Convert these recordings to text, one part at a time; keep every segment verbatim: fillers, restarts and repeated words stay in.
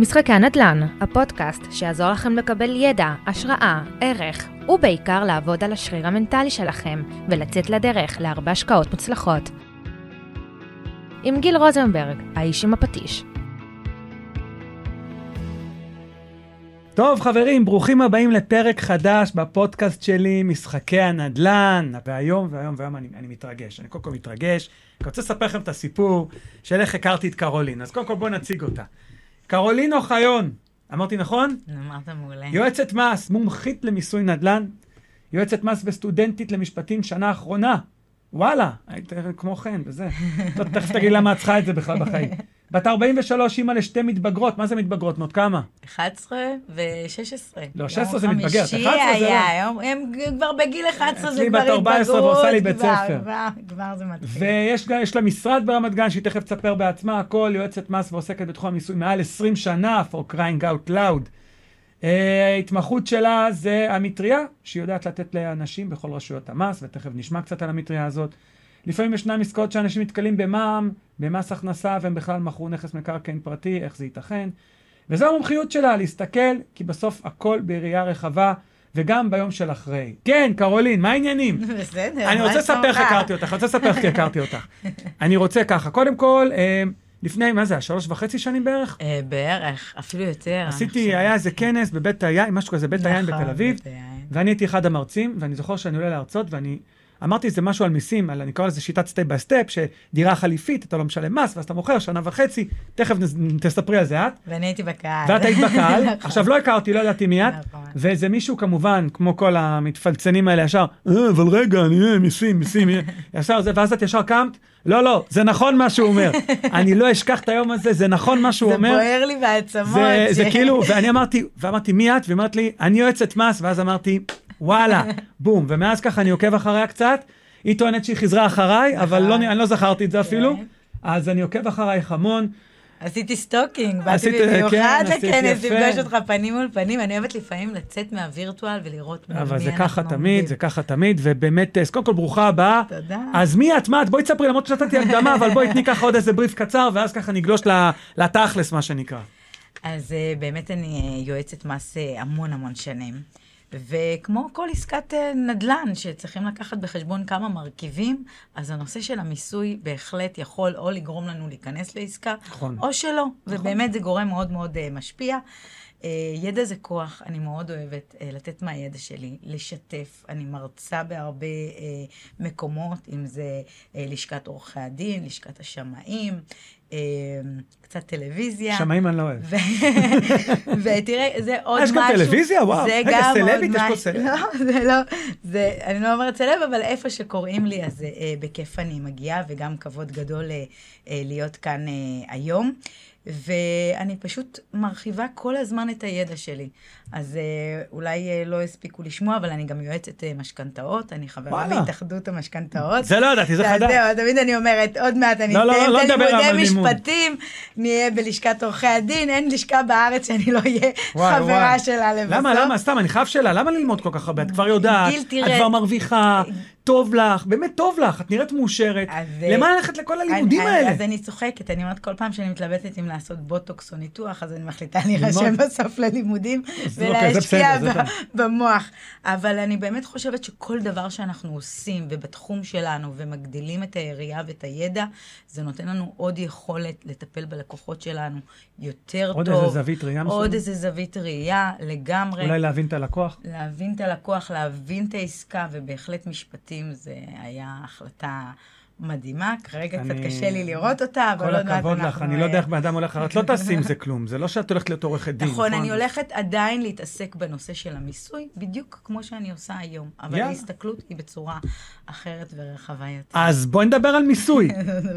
משחקי הנדל"ן, הפודקאסט שיעזור לכם לקבל ידע, השראה, ערך, ובעיקר לעבוד על השריר המנטלי שלכם ולצאת לדרך להרבה השקעות מוצלחות. עם גיל רוזנברג, האיש עם הפטיש. טוב חברים, ברוכים הבאים לפרק חדש בפודקאסט שלי, משחקי הנדל"ן. והיום והיום והיום אני, אני מתרגש, אני קודם כל מתרגש. אני רוצה לספר לכם את הסיפור של איך הכרתי את קרולין. אז קודם כל בואו נציג אותה. קרולין אוחיון, אמרתי נכון? אמרת מעולה. יועצת מס, מומחית למיסוי נדל"ן, יועצת מס וסטודנטית למשפטים שנה האחרונה. וואלה, היית כמו חן וזה. תכף תגיד למה את צריכה את זה בכלל בחיים. בת ארבעים ושלוש, אימא לשתי מתבגרות. מה זה מתבגרות? נות כמה? אחת עשרה ו-שש עשרה. לא, שש עשרה זה מתבגרת. אחת עשרה היה, היום הם כבר בגיל אחת עשרה זה כבר התבגרות. אצלי בת ארבע עשרה ועושה לי בית ספר. כבר זה מתחיל. ויש לה משרד ברמת גן שהיא תכף תספר בעצמה. הכל יועצת מס ועוסקת בתחום המיסוי מעל עשרים שנה, for crying out loud. התמחות שלה זה המטריה, שהיא יודעת לתת לאנשים בכל רשויות המס, ותכף נשמע קצת על המטריה הזאת. לפעמים ישנם עסקאות שאנשים מתקלים במע"מ, במס הכנסה, והם בכלל מכרו נכס מקרקעין פרטי, איך זה ייתכן. וזו המומחיות שלה, להסתכל, כי בסוף הכל בראייה רחבה, וגם ביום של אחרי. כן, קרולין, מה העניינים? בסדר, אני רוצה לספר לך, הכרתי אותך, אני רוצה לספר לך, הכרתי אותך. אני רוצה ככה, קודם כל, לפני, מה זה, שלוש וחצי שנים בערך? בערך, אפילו יותר. עשיתי, היה איזה כנס בבית היין, משהו כזה, בית היין בתל אביב, ואני הייתי אחד המרצים, ואני זוכר שאני עולה להרצות, ואני אמרתי, זה משהו על מיסים, אני קורא לזה שיטת סטייפ בי סטייפ, שדירה חליפית, אתה לא משלם מס, ואז אתה מוכר שנה וחצי, תכף תספרי על זה את. ואני הייתי בקהל. ואת היית בקהל. עכשיו לא הכרתי, לא ידעתי מיד, וזה מישהו כמובן, כמו כל המתפלצנים האלה ישר, אה, אבל רגע, אני מיסים, מיסים, ישר זה, ואז את ישר קמת, לא, לא, זה נכון מה שהוא אומר. אני לא אשכח את היום הזה, זה נכון מה שהוא אומר. זה בוער לי בעצמות. זה כאילו, ואני אמרתי, ואמרתי, מי את? ואמרת לי, אני יועצת מס, ואז אמרתי, וואלה, בום, ומאז ככה אני עוקב אחריה קצת, היא טוענת שהיא חזרה אחריי, אבל לא, אני לא זכרתי את זה אפילו, אז אני עוקב אחריי חמון. עשיתי סטוקינג, באתי במיוחד לכנס, לפגוש אותך פנים מול פנים, אני אוהבת לפעמים לצאת מהווירטואל ולראות מול מי אנחנו עומדים. אבל זה ככה תמיד, זה ככה תמיד, ובאמת, קודם כל ברוכה הבאה. תודה. אז מי את, מה את, בואי תספרי, למרות שנתתי הקדמה, אבל בואי תני ככה עוד איזה בריף קצר, ואז ככה נגלוש לתכלס, מה שנקרא. אז באמת אני יועצת מס המון המון שנים. וכמו כל עסקת נדל"ן שצריכים לקחת בחשבון כמה מרכיבים, אז הנושא של המיסוי בהחלט יכול או לגרום לנו להיכנס לעסקה, נכון. או שלא, נכון. ובאמת זה גורם מאוד מאוד משפיע. ידע זה כוח, אני מאוד אוהבת לתת מהידע שלי, לשתף, אני מרצה בהרבה מקומות, אם זה לשכת עורכי הדין, לשכת השמאים, קצת טלוויזיה. שמעים אני לא אוהב. ותראה, זה עוד משהו. יש גם טלוויזיה, וואו. רגע, סלבית, יש פה סלב. לא, זה לא, אני לא אומרת סלב, אבל איפה שקוראים לי, אז בכיף אני מגיעה, וגם כבוד גדול להיות כאן היום. ואני פשוט מרחיבה כל הזמן את הידע שלי. אז אולי לא הספיקו לשמוע, אבל אני גם יועצת משכנתאות, אני חברה בהתאחדות המשכנתאות. זה לא יודעת, זה חדש. תמיד אני אומרת, עוד מעט אני אסיים את הלימודי משפטים, נהיה בלשכת עורכי הדין, אין לשכה בארץ שאני לא אהיה חברה שלה לבסוף. למה, למה, סתם, אני חייב שאלה, למה ללמוד כל כך הרבה? את כבר יודעת, את כבר מרוויחה, טוב לך, באמת טוב לך, את נראית מאושרת. למה ללכת לכל הלימודים האלה? אז אני צוחקת, אני אומרת כל פעם שאני מתלבטת אם לעשות בוטוקס או ניתוח, אז אני מחליטה להירשם בסוף ללימודים ולהשקיע במוח. אבל אני באמת חושבת שכל דבר שאנחנו עושים ובתחום שלנו ומגדילים את העירייה ואת הידע, זה נותן לנו עוד יכולת לטפל בלקוחות שלנו יותר טוב. עוד איזה זווית ראייה. עוד איזה זווית ראייה לגמרי. אולי להבין את הלקוח. להבין את הלקוח, להבין את העסקה, ובהחלט משפטי זה היה החלטה מדהימה, כרגע קצת קשה לי לראות אותה, אבל לא יודעת, אנחנו... כל הכבוד לך, אני לא יודע איך באדם הולך, את לא תעשים זה כלום, זה לא שאת הולכת להיות עורכת דין. נכון, אני הולכת עדיין להתעסק בנושא של המיסוי, בדיוק כמו שאני עושה היום, אבל ההסתכלות היא בצורה אחרת ורחבה יותר. אז בואי נדבר על מיסוי.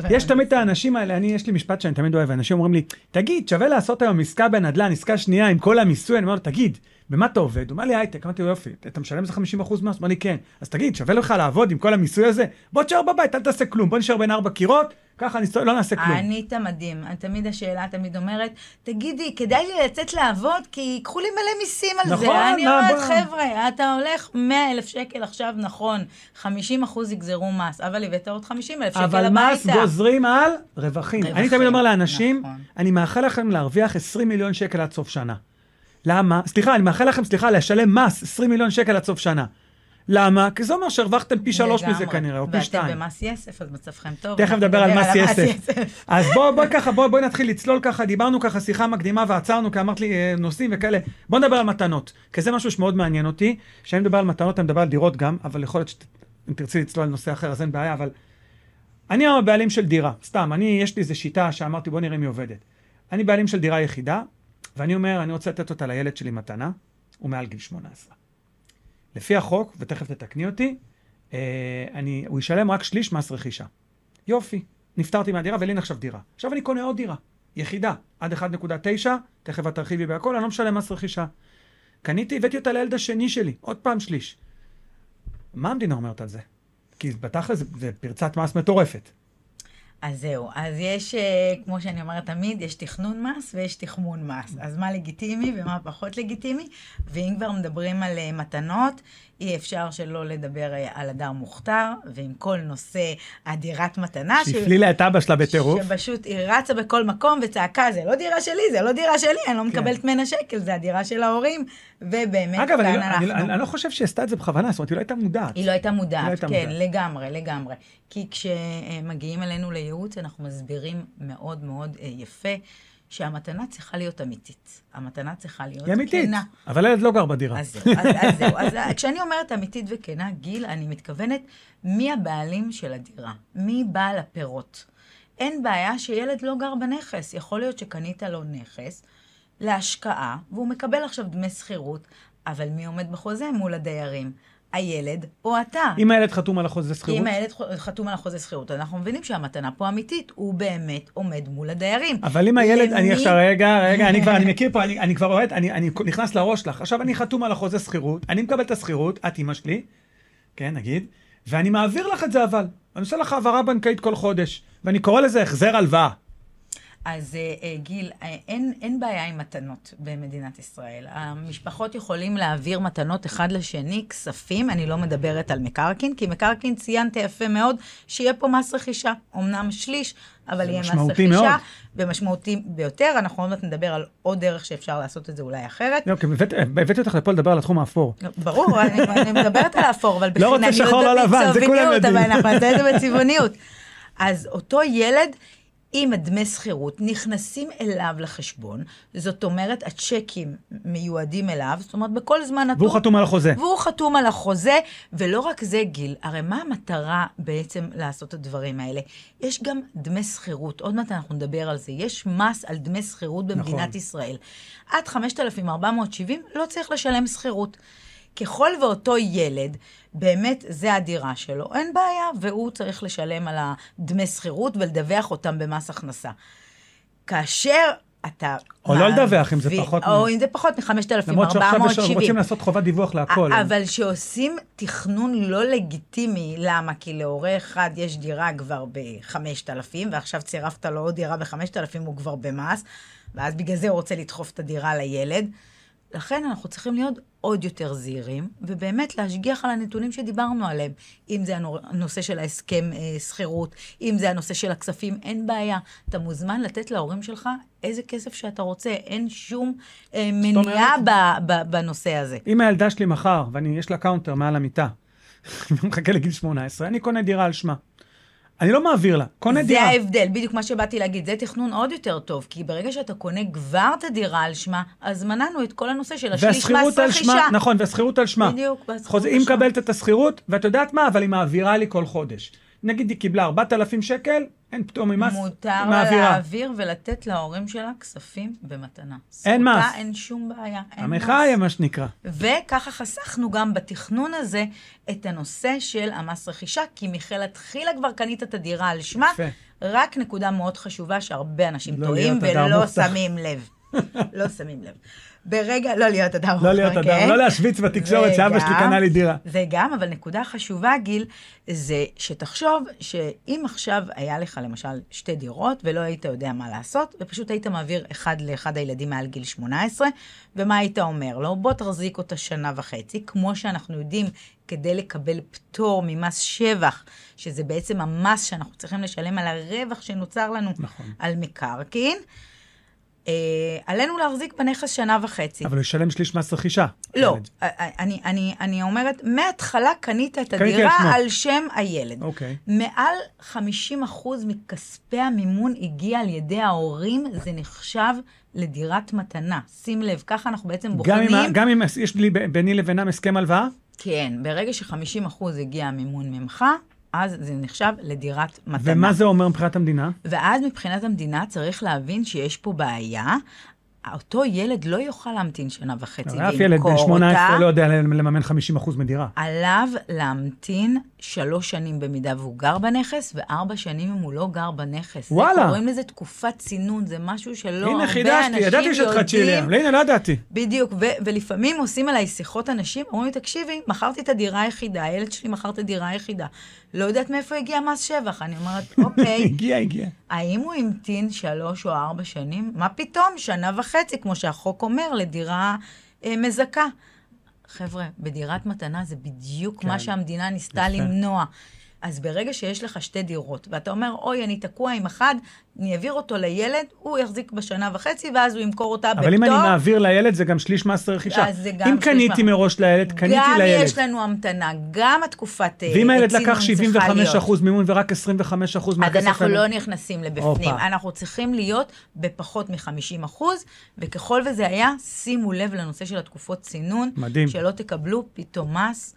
יש תמיד את האנשים האלה, אני, יש לי משפט שאני תמיד אוהב, אנשים אומרים לי, תגיד, שווה לעשות היום עסקה בנדל"ן, עסקה שנייה עם כל המיסוי, אני אומר, תגיד, במה אתה עובד? הוא אומר לי, הייטק. אמרתי לו, יופי, אתה משלם זה חמישים אחוז מס? אמר לי, כן. אז תגיד, שווה לך לעבוד עם כל המיסוי הזה? בוא תשאר בבית, אל תעשה כלום. בוא נשאר בין ארבע קירות, ככה לא נעשה כלום. ענית מדהים. תמיד השאלה תמיד אומרת, תגידי, כדאי לי לצאת לעבוד, כי קחו לי מלא מיסים על נכון, זה. אני אומרת, בוא... חבר'ה, אתה הולך מאה אלף שקל עכשיו, נכון, חמישים אחוז יגזרו מס, אבל הבאת עוד חמישים אלף שקל אבל מס גוזרים על רווחים. רווחים. אני תמיד אומר לאנשים, נכון. אני מאחל לכם להרוויח עשרים מיליון שקל עד סוף שנה. למה? סליחה, אני מאחל לכם, סליחה, לשלם מס עשרים מיליון שקל עד סוף שנה. למה? כי זה אומר שהרווחתם פי שלוש מזה כנראה, או פי שתיים. ואתם במס יסף, אז מצבכם טוב. תכף נדבר על מס יסף. אז בואי ככה, בואי נתחיל לצלול ככה, דיברנו ככה שיחה מקדימה ועצרנו, כי אמרת לי נושאים וכאלה. בואי נדבר על מתנות, כי זה משהו שמאוד מעניין אותי, שאני מדבר על מתנות, אני מדבר על דירות גם, אבל יכול להיות שאם תרצי לצלול על נושא אחר, אז אין בעיה, אבל... אני הבעלים של דירה, סתם, אני, יש לי איזו שיטה שאמרתי, בואי נראה מי עובדת. אני בעלים של דירה יחידה, ואני אומר, אני רוצה לתת אותה לילד שלי מתנה, הוא מעל גיל שמונה עשרה. לפי החוק, ותכף תתקני אותי, אני, הוא ישלם רק שליש מס רכישה. יופי, נפטרתי מהדירה ואין לי עכשיו דירה. עכשיו אני קונה עוד דירה, יחידה, עד אחד נקודה תשע, תכף התרחיבי בהכל, אני לא משלם מס רכישה. קניתי, הבאתי אותה לילד השני שלי, עוד פעם שליש. מה המדינה אומרת על זה? כי בתכל'ס זה פרצת מס מטורפת. אז זהו, אז יש, כמו שאני אומרת תמיד, יש תכנון מס ויש תכמון מס. אז מה לגיטימי ומה פחות לגיטימי? ואם כבר מדברים על מתנות, אי אפשר שלא לדבר על אדר מוכתר, ועם כל נושא הדירת מתנה. שהפלילה את אבא שלה בטירוף. שפשוט היא רצה בכל מקום וצעקה, זה לא דירה שלי, זה לא דירה שלי, אני לא מקבלת מנה שקל, זה הדירה של ההורים, ובאמת כאן אנחנו. אגב, אני לא חושב שעשתה את זה בכוונה, זאת אומרת, היא לא הייתה מודעת. היא לא הייתה מודעת, כן, לגמרי, לגמרי. כי כשמגיעים אלינו לייעוץ, אנחנו מסבירים מאוד מאוד יפה, שהמתנה צריכה להיות אמיתית. המתנה צריכה להיות כנה. היא אמיתית, אבל הילד לא גר בדירה. אז זהו, אז זהו. אז כשאני אומרת אמיתית וכנה, גיל, אני מתכוונת מי הבעלים של הדירה, מי בעל הפירות. אין בעיה שילד לא גר בנכס. יכול להיות שקנית לו נכס להשקעה, והוא מקבל עכשיו דמי שכירות, אבל מי עומד בחוזה מול הדיירים? הילד או אתה. אם הילד חתום על החוזה שכירות? אם הילד חתום על החוזה שכירות, אנחנו מבינים שהמתנה פה אמיתית, הוא באמת עומד מול הדיירים. אבל אם הילד, אני עכשיו, רגע, רגע, אני כבר, אני מכיר פה, אני כבר רואה, אני נכנס לראש לך, עכשיו אני חתום על החוזה שכירות, אני מקבל את השכירות, את אמא שלי, כן, נגיד, ואני מעביר לך את זה אבל, אני עושה לך העברה בנקאית כל חודש, ואני קורא לזה החזר הלוואה. אז גיל, אין, אין בעיה עם מתנות במדינת ישראל. המשפחות יכולים להעביר מתנות אחד לשני, כספים, אני לא מדברת על מקרקין, כי מקרקין ציינת יפה מאוד שיהיה פה מס רכישה, אמנם שליש, אבל יהיה מס רכישה, ומשמעותי ביותר, אנחנו עוד נדבר על עוד דרך שאפשר לעשות את זה אולי אחרת. לא, כי הבאתי אותך לפה לדבר על התחום האפור. ברור, אני מדברת על האפור, אבל לא רוצה שחור לא לבן, זה כולם יודעים. אבל אנחנו נעשה את זה בצבעוניות. אז אותו ילד, אם הדמי שכירות נכנסים אליו לחשבון, זאת אומרת, הצ'קים מיועדים אליו, זאת אומרת, בכל זמן נתון. והוא חתום על החוזה. והוא חתום על החוזה, ולא רק זה גיל, הרי מה המטרה בעצם לעשות את הדברים האלה? יש גם דמי שכירות, עוד מעט אנחנו נדבר על זה, יש מס על דמי שכירות במדינת נכון. ישראל. עד חמשת אלפים ארבע מאות שבעים לא צריך לשלם שכירות. ככל ואותו ילד, באמת זה הדירה שלו, אין בעיה, והוא צריך לשלם על הדמי שכירות ולדווח אותם במס הכנסה. כאשר אתה... או לא לדווח, אם זה פחות... או אם זה פחות מ-חמשת אלפים ארבע מאות שבעים. למרות שעכשיו רוצים לעשות חובת דיווח להכל. אבל שעושים תכנון לא לגיטימי, למה? כי להורה אחד יש דירה כבר ב-חמשת אלפים, ועכשיו צירפת לו עוד דירה ב-חמשת אלפים, הוא כבר במס, ואז בגלל זה הוא רוצה לדחוף את הדירה לילד. לכן אנחנו צריכים להיות עוד יותר זהירים, ובאמת להשגיח על הנתונים שדיברנו עליהם, אם זה הנושא של ההסכם שכירות, אם זה הנושא של הכספים, אין בעיה. אתה מוזמן לתת להורים שלך איזה כסף שאתה רוצה, אין שום מניעה בנושא הזה. אם הילדה שלי מחר, ויש לה קאונטר מעל המיטה, מחכה לגיל שמונה עשרה, אני קונה דירה על שמה. אני לא מעביר לה, קונה דירה. זה ההבדל, בדיוק מה שבאתי להגיד, זה תכנון עוד יותר טוב, כי ברגע שאתה קונה כבר את הדירה על שמה, אז מנענו את כל הנושא של השליש מס רכישה. נכון, והשכירות על שמה. בדיוק, והשכירות על שמה. אם קבלת את השכירות, ואת יודעת מה, אבל היא מעבירה לי כל חודש. נגיד, היא קיבלה ארבעת אלפים שקל, אין פתאום ממס, מעבירה. מותר להעביר ולתת להורים שלה כספים במתנה. אין מס. זכותה, אין שום בעיה. המחאה היא מה שנקרא. וככה חסכנו גם בתכנון הזה את הנושא של המס רכישה, כי מלכתחילה כבר קנית את הדירה על שמה, רק נקודה מאוד חשובה שהרבה אנשים טועים ולא שמים לב. לא שמים לב. ברגע, לא להיות אדם. לא להיות אדם, לא להשוויץ בתקשורת, שאבא שלי קנה לי דירה. זה גם, אבל נקודה חשובה, גיל, זה שתחשוב שאם עכשיו היה לך למשל שתי דירות, ולא היית יודע מה לעשות, ופשוט היית מעביר אחד לאחד הילדים מעל גיל שמונה עשרה, ומה היית אומר לו? בוא תחזיק אותה שנה וחצי, כמו שאנחנו יודעים, כדי לקבל פטור ממס שבח, שזה בעצם המס שאנחנו צריכים לשלם על הרווח שנוצר לנו, על מקרקעין, עלינו להחזיק בנכס שנה וחצי. אבל לשלם שליש מס רכישה. לא, אני, אני, אני אומרת, מההתחלה קנית את הדירה על שם הילד. מעל חמישים אחוז מכספי המימון הגיע על ידי ההורים, זה נחשב לדירת מתנה. שים לב, ככה אנחנו בעצם בוחנים. גם אם יש לי ביני לבינם הסכם הלוואה? כן, ברגע ש-חמישים אחוז הגיע המימון ממך, אז זה נחשב לדירת מתנה. ומה זה אומר מבחינת המדינה? ואז מבחינת המדינה צריך להבין שיש פה בעיה. אותו ילד לא יוכל להמתין שנה וחצי. אף ילד בן שמונה עשרה לא יודע לממן חמישים אחוז מדירה. עליו להמתין שלוש שנים במידה והוא גר בנכס, וארבע שנים אם הוא לא גר בנכס. וואלה. קוראים לזה תקופת צינון, זה משהו שלא הרבה אנשים יודעים. הנה חידשתי, ידעתי שתחדשי להם, הנה לא ידעתי. בדיוק, ולפעמים עושים עליי שיחות אנשים, אומרים, תקשיבי, מכרתי את הדירה היחידה, הילד שלי מכר את הדירה היחידה. לא יודעת מאיפה הגיע מס שבח. אני אומרת, אוקיי. הגיע, הגיע. האם הוא המתין שלוש או ארבע שנים? מה פתאום? שנה וחצי, כמו שהחוק אומר, לדירה אה, מזכה. חבר'ה, בדירת מתנה זה בדיוק כן. מה שהמדינה ניסתה יפה. למנוע. אז ברגע שיש לך שתי דירות, ואתה אומר, אוי, אני תקוע עם אחד, אני אעביר אותו לילד, הוא יחזיק בשנה וחצי, ואז הוא ימכור אותה בפטור. אבל אם אני מעביר לילד, זה גם שליש מס רכישה. אם קניתי מראש לילד, קניתי לילד. גם יש לנו המתנה, גם התקופת צינון צריכה להיות. ואם הילד לקח שבעים וחמישה אחוז מימון, ורק עשרים וחמישה אחוז מהכסף. אז אנחנו לא נכנסים לבפנים. אנחנו צריכים להיות בפחות מ-חמישים אחוז, וככל וזה היה, שימו לב לנושא של התקופות צינון, שלא תקבלו פתאום מס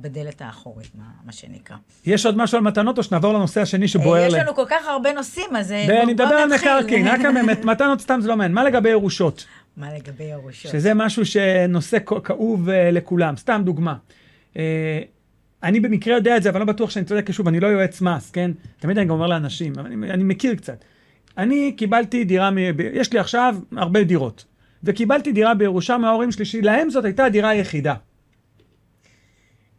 בדלת האחורית, מה שנקרא. יש עוד משהו על מתנות, או שנעבור לנושא השני שבוער ל... יש לנו כל כך הרבה נושאים, אז... אני מדבר על מקרקעין, רק באמת, מתנות סתם זה לא מעניין. מה לגבי ירושות? מה לגבי ירושות? שזה משהו שנושא כאוב לכולם. סתם דוגמה. אני במקרה יודע את זה, אבל לא בטוח שאני צודק, שוב, אני לא יועץ מס, כן? תמיד אני גם אומר לאנשים, אבל אני מכיר קצת. אני קיבלתי דירה, יש לי עכשיו הרבה דירות, וקיבלתי דירה בירושה מההורים שלי, להם זאת הייתה הדירה היחידה.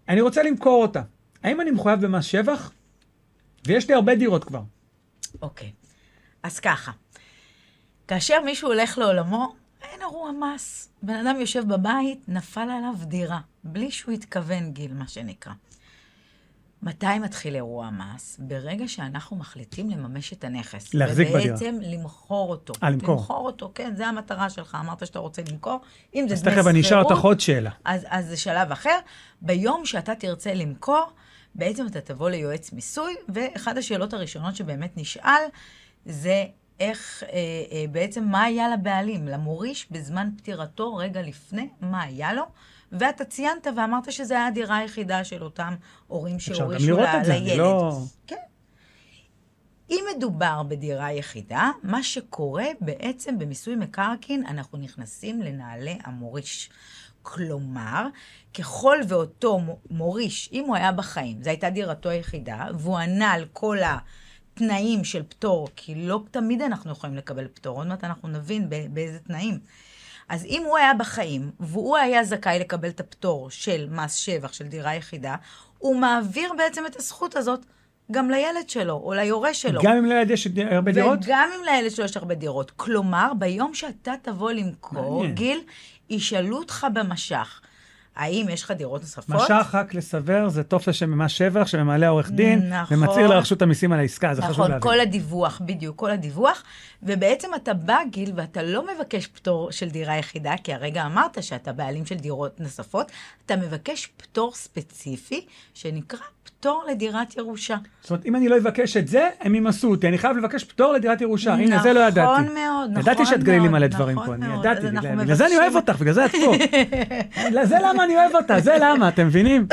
אני רוצה למכור אותה. האם אני מחויב במס שבח? ויש לי הרבה דירות כבר. אוקיי. אז ככה. כאשר מישהו הולך לעולמו, אין אירוע מס. בן אדם יושב בבית, נפל עליו דירה. בלי שהוא התכוון, גיל, מה שנקרא. מתי מתחיל אירוע מס? ברגע שאנחנו מחליטים לממש את הנכס. להחזיק בדירה. ובעצם למכור אותו. אה, למכור. למכור אותו, כן, זה המטרה שלך. אמרת שאתה רוצה למכור. אם זה דמי סחירות. אז תכף אני אשאל אותך עוד שאלה. אז, אז זה שלב אחר. ביום שאתה תרצה למכור, בעצם אתה תבוא ליועץ מיסוי, ואחת השאלות הראשונות שבאמת נשאל, זה איך, אה, אה, בעצם מה היה לבעלים, למוריש בזמן פטירתו, רגע לפני, מה היה לו? ואתה ציינת ואמרת שזה היה הדירה היחידה של אותם הורים שהורישו לה לילד. לא... כן. אם מדובר בדירה יחידה, מה שקורה בעצם במיסוי מקרקעין, אנחנו נכנסים לנעלי המוריש. כלומר, ככל ואותו מוריש, אם הוא היה בחיים, זו הייתה דירתו היחידה, והוא ענה על כל ה... תנאים של פטור, כי לא תמיד אנחנו יכולים לקבל פטור, עוד מעט אנחנו נבין באיזה תנאים. אז אם הוא היה בחיים, והוא היה זכאי לקבל את הפטור של מס שבח, של דירה יחידה, הוא מעביר בעצם את הזכות הזאת גם לילד שלו, או ליורש שלו. גם אם לילד יש הרבה דירות? וגם אם לילד שלו יש הרבה דירות. כלומר, ביום שאתה תבוא למכור, גיל, ישאלו אותך במשך. האם יש לך דירות נוספות? משך רק לסבר, זה טופס שממש שבח, שממלא עורך דין, נכון, ומצהיר לרשות המיסים על העסקה, זה נכון, חשוב להבין. נכון, כל הדיווח, בדיוק, כל הדיווח, ובעצם אתה בא, גיל, ואתה לא מבקש פטור של דירה יחידה, כי הרגע אמרת שאתה בעלים של דירות נוספות, אתה מבקש פטור ספציפי, שנקרא פטור לדירת ירושה. זאת אומרת, אם אני לא אבקש את זה, הם ימסו אותי, אני חייב לבקש פטור לדירת ירושה, נכון, הנה, זה לא ידעתי. נכון מאוד, נכון ידעתי שאת גלילים על הדברים פה, אני ידעתי, בגלל זה אני אוהב אותך, בגלל זה את פה. זה למה אני אוהב אותה, זה למה, אתם מבינים?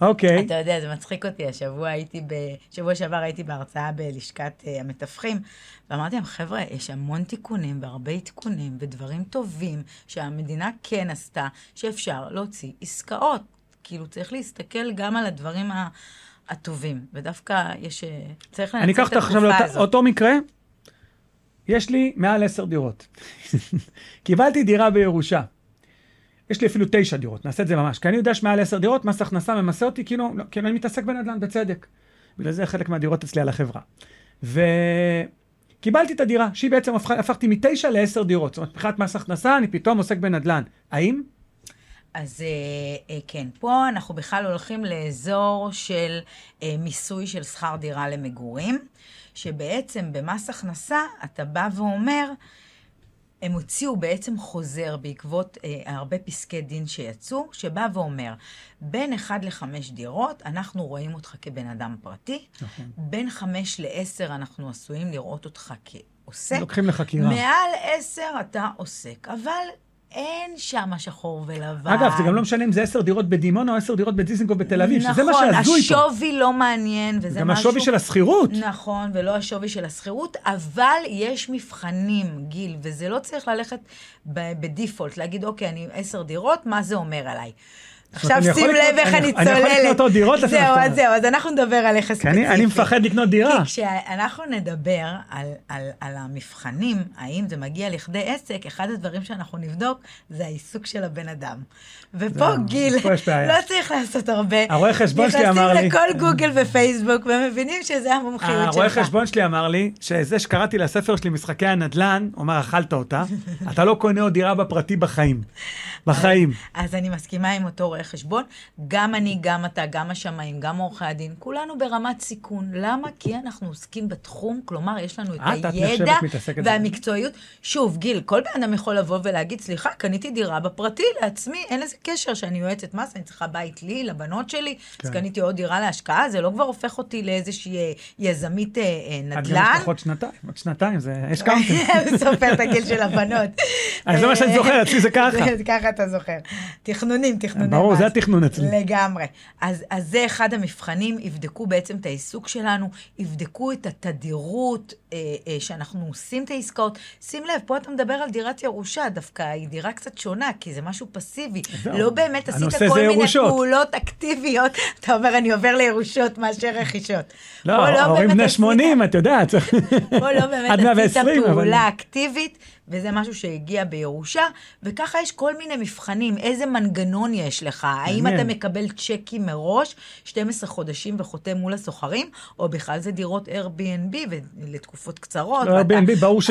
אוקיי. אתה יודע, זה מצחיק אותי, השבוע הייתי, שבוע שעבר הייתי בהרצאה בלשכת המתווכים, ואמרתי להם, חבר'ה, יש המון תיקונים, והרבה עדכונים, ודברים טובים, שהמדינה כן עשתה, שאפשר להוציא עסקאות. כאילו צריך להסתכל גם על הדברים הטובים, ודווקא יש, צריך לנצל את התקופה הזאת. אני אקח אותך עכשיו לאותו מקרה, יש לי מעל עשר דירות. קיבלתי דירה בירושה. יש לי אפילו תשע דירות, נעשה את זה ממש. כי אני יודע שמעל עשר דירות, מס הכנסה ממסה אותי, כאילו, לא, כאילו אני מתעסק בנדל"ן, בצדק. בגלל זה חלק מהדירות אצלי על החברה. וקיבלתי את הדירה, שהיא בעצם הפכתי מתשע לעשר דירות. זאת אומרת, מבחינת מס הכנסה, אני פתאום עוסק בנדל"ן. האם? אז כן, פה אנחנו בכלל הולכים לאזור של מיסוי של שכר דירה למגורים, שבעצם במס הכנסה אתה בא ואומר, הם הוציאו בעצם חוזר בעקבות אה, הרבה פסקי דין שיצאו, שבא ואומר, בין אחד לחמש דירות, אנחנו רואים אותך כבן אדם פרטי, נכון. בין חמש לעשר אנחנו עשויים לראות אותך כעוסק. לוקחים לחקירה. מעל עשר אתה עוסק, אבל אין שם שחור ולבן. אגב, זה גם לא משנה אם זה עשר דירות בדימונה או עשר דירות בדיזינגוף בתל אביב, נכון, שזה מה שעזו איתו. נכון, השווי לא מעניין, וזה משהו... גם השווי של הסחירות. נכון, ולא השווי של הסחירות, אבל יש מבחנים, גיל, וזה לא צריך ללכת בדיפולט, להגיד, אוקיי, אני עשר דירות, מה זה אומר עליי? עכשיו שים לב איך אני צוללת. אני יכול לקנות עוד דירות? זהו, אז זהו, אז אנחנו נדבר על איך ספציפי. אני מפחד לקנות דירה. כי כשאנחנו נדבר על המבחנים, האם זה מגיע לכדי עסק, אחד הדברים שאנחנו נבדוק, זה העיסוק של הבן אדם. ופה גיל, לא צריך לעשות הרבה. הרואה חשבון שלי אמר לי. נכנסים לכל גוגל ופייסבוק, ומבינים שזה המומחיות שלך. הרואה חשבון שלי אמר לי, שזה שקראתי לספר שלי, משחקי הנדל"ן, אומר, אכלת אותה, אתה לא קונה עוד דירה בפרטי בחיים. בחיים. אז אני מסכימה עם אותו חשבון, גם אני, גם אתה, גם השמיים, גם עורכי הדין, כולנו ברמת סיכון. למה? כי אנחנו עוסקים בתחום, כלומר, יש לנו את הידע והמקצועיות. שוב, גיל, כל אדם יכול לבוא ולהגיד, סליחה, קניתי דירה בפרטי לעצמי, אין איזה קשר שאני יועצת מס, אני צריכה בית לי, לבנות שלי, אז קניתי עוד דירה להשקעה, זה לא כבר הופך אותי לאיזושהי יזמית נדל"ן. עד גם משפחות שנתיים, עוד שנתיים, זה השקעתי. סופר את הגיל של הבנות. אז זה מה שאני זוכר, עצמי זה ככה. ככה אתה זוכר. תכנונים, תכנונים. ברור, זה התכנון אצלי. לגמרי. אז, אז זה אחד המבחנים, יבדקו בעצם את העיסוק שלנו, יבדקו את התדירות אה, אה, שאנחנו עושים את העסקאות. שים לב, פה אתה מדבר על דירת ירושה, דווקא היא דירה קצת שונה, כי זה משהו פסיבי. זהו. לא באמת עשית כל מיני פעולות אקטיביות. אתה אומר, אני עובר לירושות מאשר רכישות. לא, הורים בני שמונים, את יודעת. פה לא באמת עשית פעולה אקטיבית, וזה משהו שהגיע בירושה, וככה יש כל מיני מבחנים, איזה מנגנון יש לך, האם אתה מקבל צ'קים מראש, שנים עשר חודשים וחותם מול הסוחרים, או בכלל זה דירות Airbnb, ולתקופות קצרות,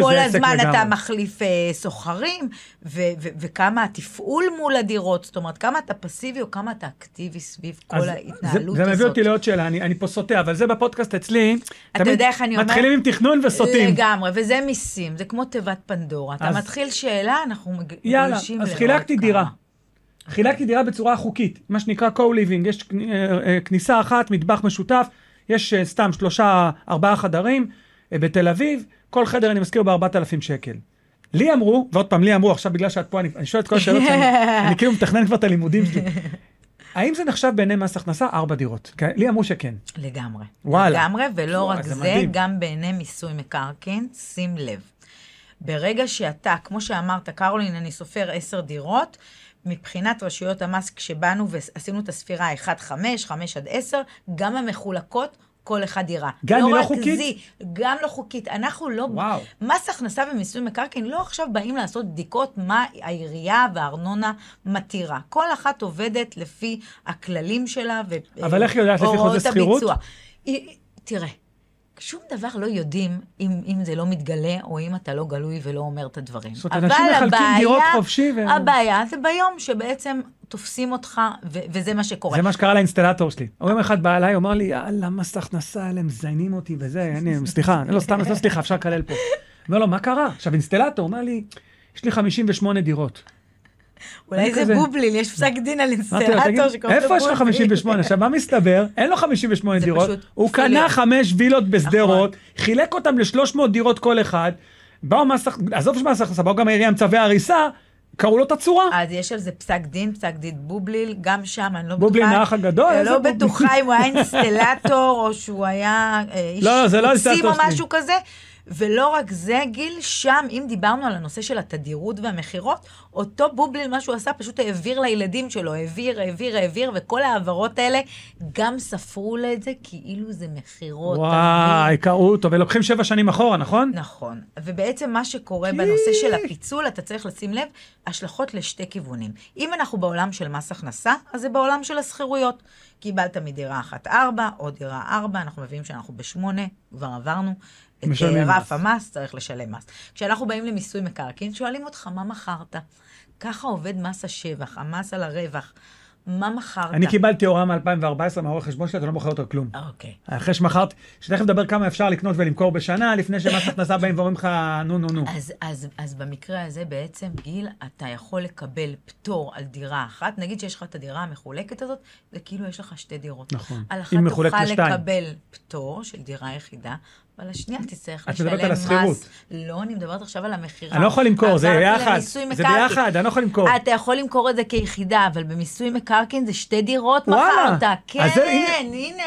כל הזמן אתה מחליף סוחרים, וכמה התפעול מול הדירות, זאת אומרת, כמה אתה פסיבי, או כמה אתה אקטיבי סביב כל ההתנהלות הזאת. זה מביא אותי לעוד שאלה, אני פה סוטה, אבל זה בפודקאסט אצלי, מתחילים עם תכנון וסוטים. לגמרי, וזה מיסים, זה כמו תיבת פנדורה. אתה מתחיל שאלה, אנחנו מגלשים... יאללה, אז חילקתי דירה. חילקתי דירה בצורה חוקית, מה שנקרא co-living. יש כניסה אחת, מטבח משותף, יש סתם שלושה, ארבעה חדרים בתל אביב, כל חדר אני מזכיר ב-ארבעת אלפים שקל. לי אמרו, ועוד פעם לי אמרו, עכשיו בגלל שאת פה, אני שואל את כל השאלות, אני כאילו מתכנן כבר את הלימודים שלי. האם זה נחשב בעיני מס הכנסה ארבע דירות? לי אמרו שכן. לגמרי. לגמרי, ולא רק זה, גם בעיני מיסוי מקרקעין, שים לב. ברגע שאתה, כמו שאמרת, קרולין, אני סופר עשר דירות, מבחינת רשויות המס, כשבאנו ועשינו את הספירה אחת חמש, חמש עד עשר, גם המחולקות, כל אחד דירה. גם לא, לא חוקית? זי, גם לא חוקית. אנחנו לא... וואו. מס הכנסה ומיסוי מקרקעין לא עכשיו באים לעשות בדיקות מה העירייה והארנונה מתירה. כל אחת עובדת לפי הכללים שלה והוראות הביצוע. תראה. שום דבר לא יודעים אם, אם זה לא מתגלה, או אם אתה לא גלוי ולא אומר את הדברים. זאת אומרת, אנשים מחלקים דירות חופשי. ו... הבעיה זה ביום שבעצם תופסים אותך, ו- וזה מה שקורה. זה מה שקרה לאינסטלטור שלי. היום אחד בא אליי, אומר לי, יאללה, מס הכנסה, אלה מזיינים אותי וזה, אני, סליחה, לא סתם, לא סליחה, אפשר לקלל פה. אומר לו, מה קרה? עכשיו, אינסטלטור אומר לי, יש לי חמישים ושמונה דירות. אולי זה בובליל, יש פסק דין על אינסטלטור שקוראים לו בובליל. איפה יש לך חמישים ושמונה? עכשיו, מה מסתבר? אין לו חמישים ושמונה דירות, הוא קנה חמש וילות בסדרות, חילק אותם ל-שלוש מאות דירות כל אחד, באו מס הכנסה, עזוב שמס הכנסה, באו גם העירייה מצווי הריסה, קראו לו את הצורה. אז יש על זה פסק דין, פסק דין בובליל, גם שם, אני לא בטוחה. בובליל נאח הגדול. אני לא בטוחה אם הוא היה אינסטלטור, או שהוא היה איש חוצים או משהו כזה. ולא רק זה, גיל, שם, אם דיברנו על הנושא של התדירות והמחירות, אותו בובליל, מה שהוא עשה, פשוט העביר לילדים שלו, העביר, העביר, העביר, וכל העברות האלה גם ספרו לה את זה, כאילו זה מחירות. וואי, קראו אותו, ולוקחים שבע שנים אחורה, נכון? נכון. ובעצם מה שקורה בנושא של הפיצול, אתה צריך לשים לב, השלכות לשתי כיוונים. אם אנחנו בעולם של מס הכנסה, אז זה בעולם של הסחירויות. קיבלת מדירה אחת ארבע, או דירה ארבע, אנחנו מבינים שאנחנו בשמונה, כבר עברנו את רף המס, צריך לשלם מס. כשאנחנו באים למיסוי מקרקעין, שואלים אותך, מה מכרת? ככה עובד מס השבח, המס על הרווח. מה מכרת? אני קיבלתי הוראה מ-אלפיים וארבע עשרה, מהעורך חשבון שלי, אתה לא מוכר אותו כלום. אוקיי. אחרי שמכרת, שתכף מדבר כמה אפשר לקנות ולמכור בשנה, לפני שמס הכנסה באים ואומרים לך, נו, נו, נו. אז, אז, אז במקרה הזה בעצם, גיל, אתה יכול לקבל פטור על דירה אחת. נגיד שיש לך את הדירה המחולקת הזאת, זה כאילו יש לך שתי דירות. נכון. על אחת תוכל לקבל פטור של דירה יחידה, אבל השנייה תצטרך לשלם מס. לא, אני מדברת עכשיו על המחירה. אני לא יכול למכור, זה ביחד. זה ביחד, אני לא יכול למכור. אתה יכול למכור את זה כיחידה, אבל במיסוי מקרקעין זה שתי דירות מכרת. כן, הנה,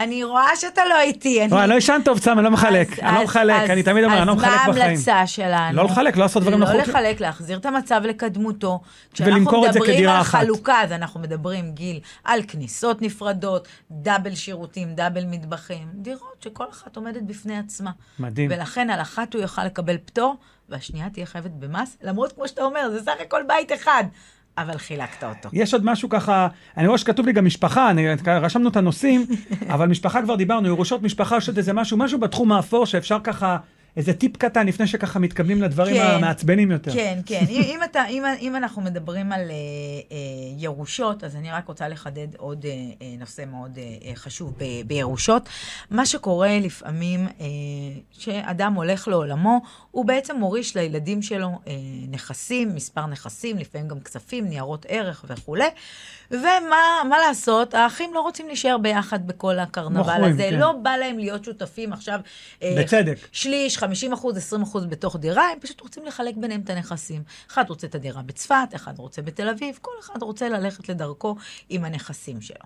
אני רואה שאתה לא איתי. לא, אני לא ישן טוב, צם, אני לא מחלק. אני לא מחלק, אני תמיד אומר, אני לא מחלק בחיים. אז מה ההמלצה שלנו? לא לחלק, לא לעשות דברים נכון. לא לחלק, להחזיר את המצב לקדמותו. ולמכור את זה כדירה אחת. כשאנחנו מדברים על חלוקה, אז אנחנו מדברים, גיל, על כניסות נפרדות, דאבל שירותים, דאבל מטבחים, דירות שכל אחת עומדת בפני עצמה. מדהים. ולכן על אחת הוא יוכל לקבל פטור, והשנייה תהיה חייבת במס, למרות כמו שאתה אומר, זה סך הכל בית אחד. אבל חילקת אותו. יש עוד משהו ככה, אני רואה שכתוב לי גם משפחה, אני, רשמנו את הנושאים, אבל משפחה כבר דיברנו, ירושות משפחה, יש עוד איזה משהו, משהו בתחום האפור, שאפשר ככה, איזה טיפ קטן, לפני שככה מתקבלים לדברים כן, המעצבנים יותר. כן, כן. אם, אתה, אם, אם אנחנו מדברים על אה, אה, ירושות, אז אני רק רוצה לחדד עוד אה, נושא מאוד אה, חשוב ב, בירושות. מה שקורה לפעמים, אה, שאדם הולך לעולמו, הוא בעצם מוריש לילדים שלו אה, נכסים, מספר נכסים, לפעמים גם כספים, ניירות ערך וכו'. ומה לעשות? האחים לא רוצים להישאר ביחד בכל הקרנבל הזה. כן. לא בא להם להיות שותפים עכשיו. אה, בצדק. שליש, חמישים אחוז, עשרים אחוז בתוך דירה, הם פשוט רוצים לחלק ביניהם את הנכסים. אחד רוצה את הדירה בצפת, אחד רוצה בתל אביב, כל אחד רוצה ללכת לדרכו עם הנכסים שלו.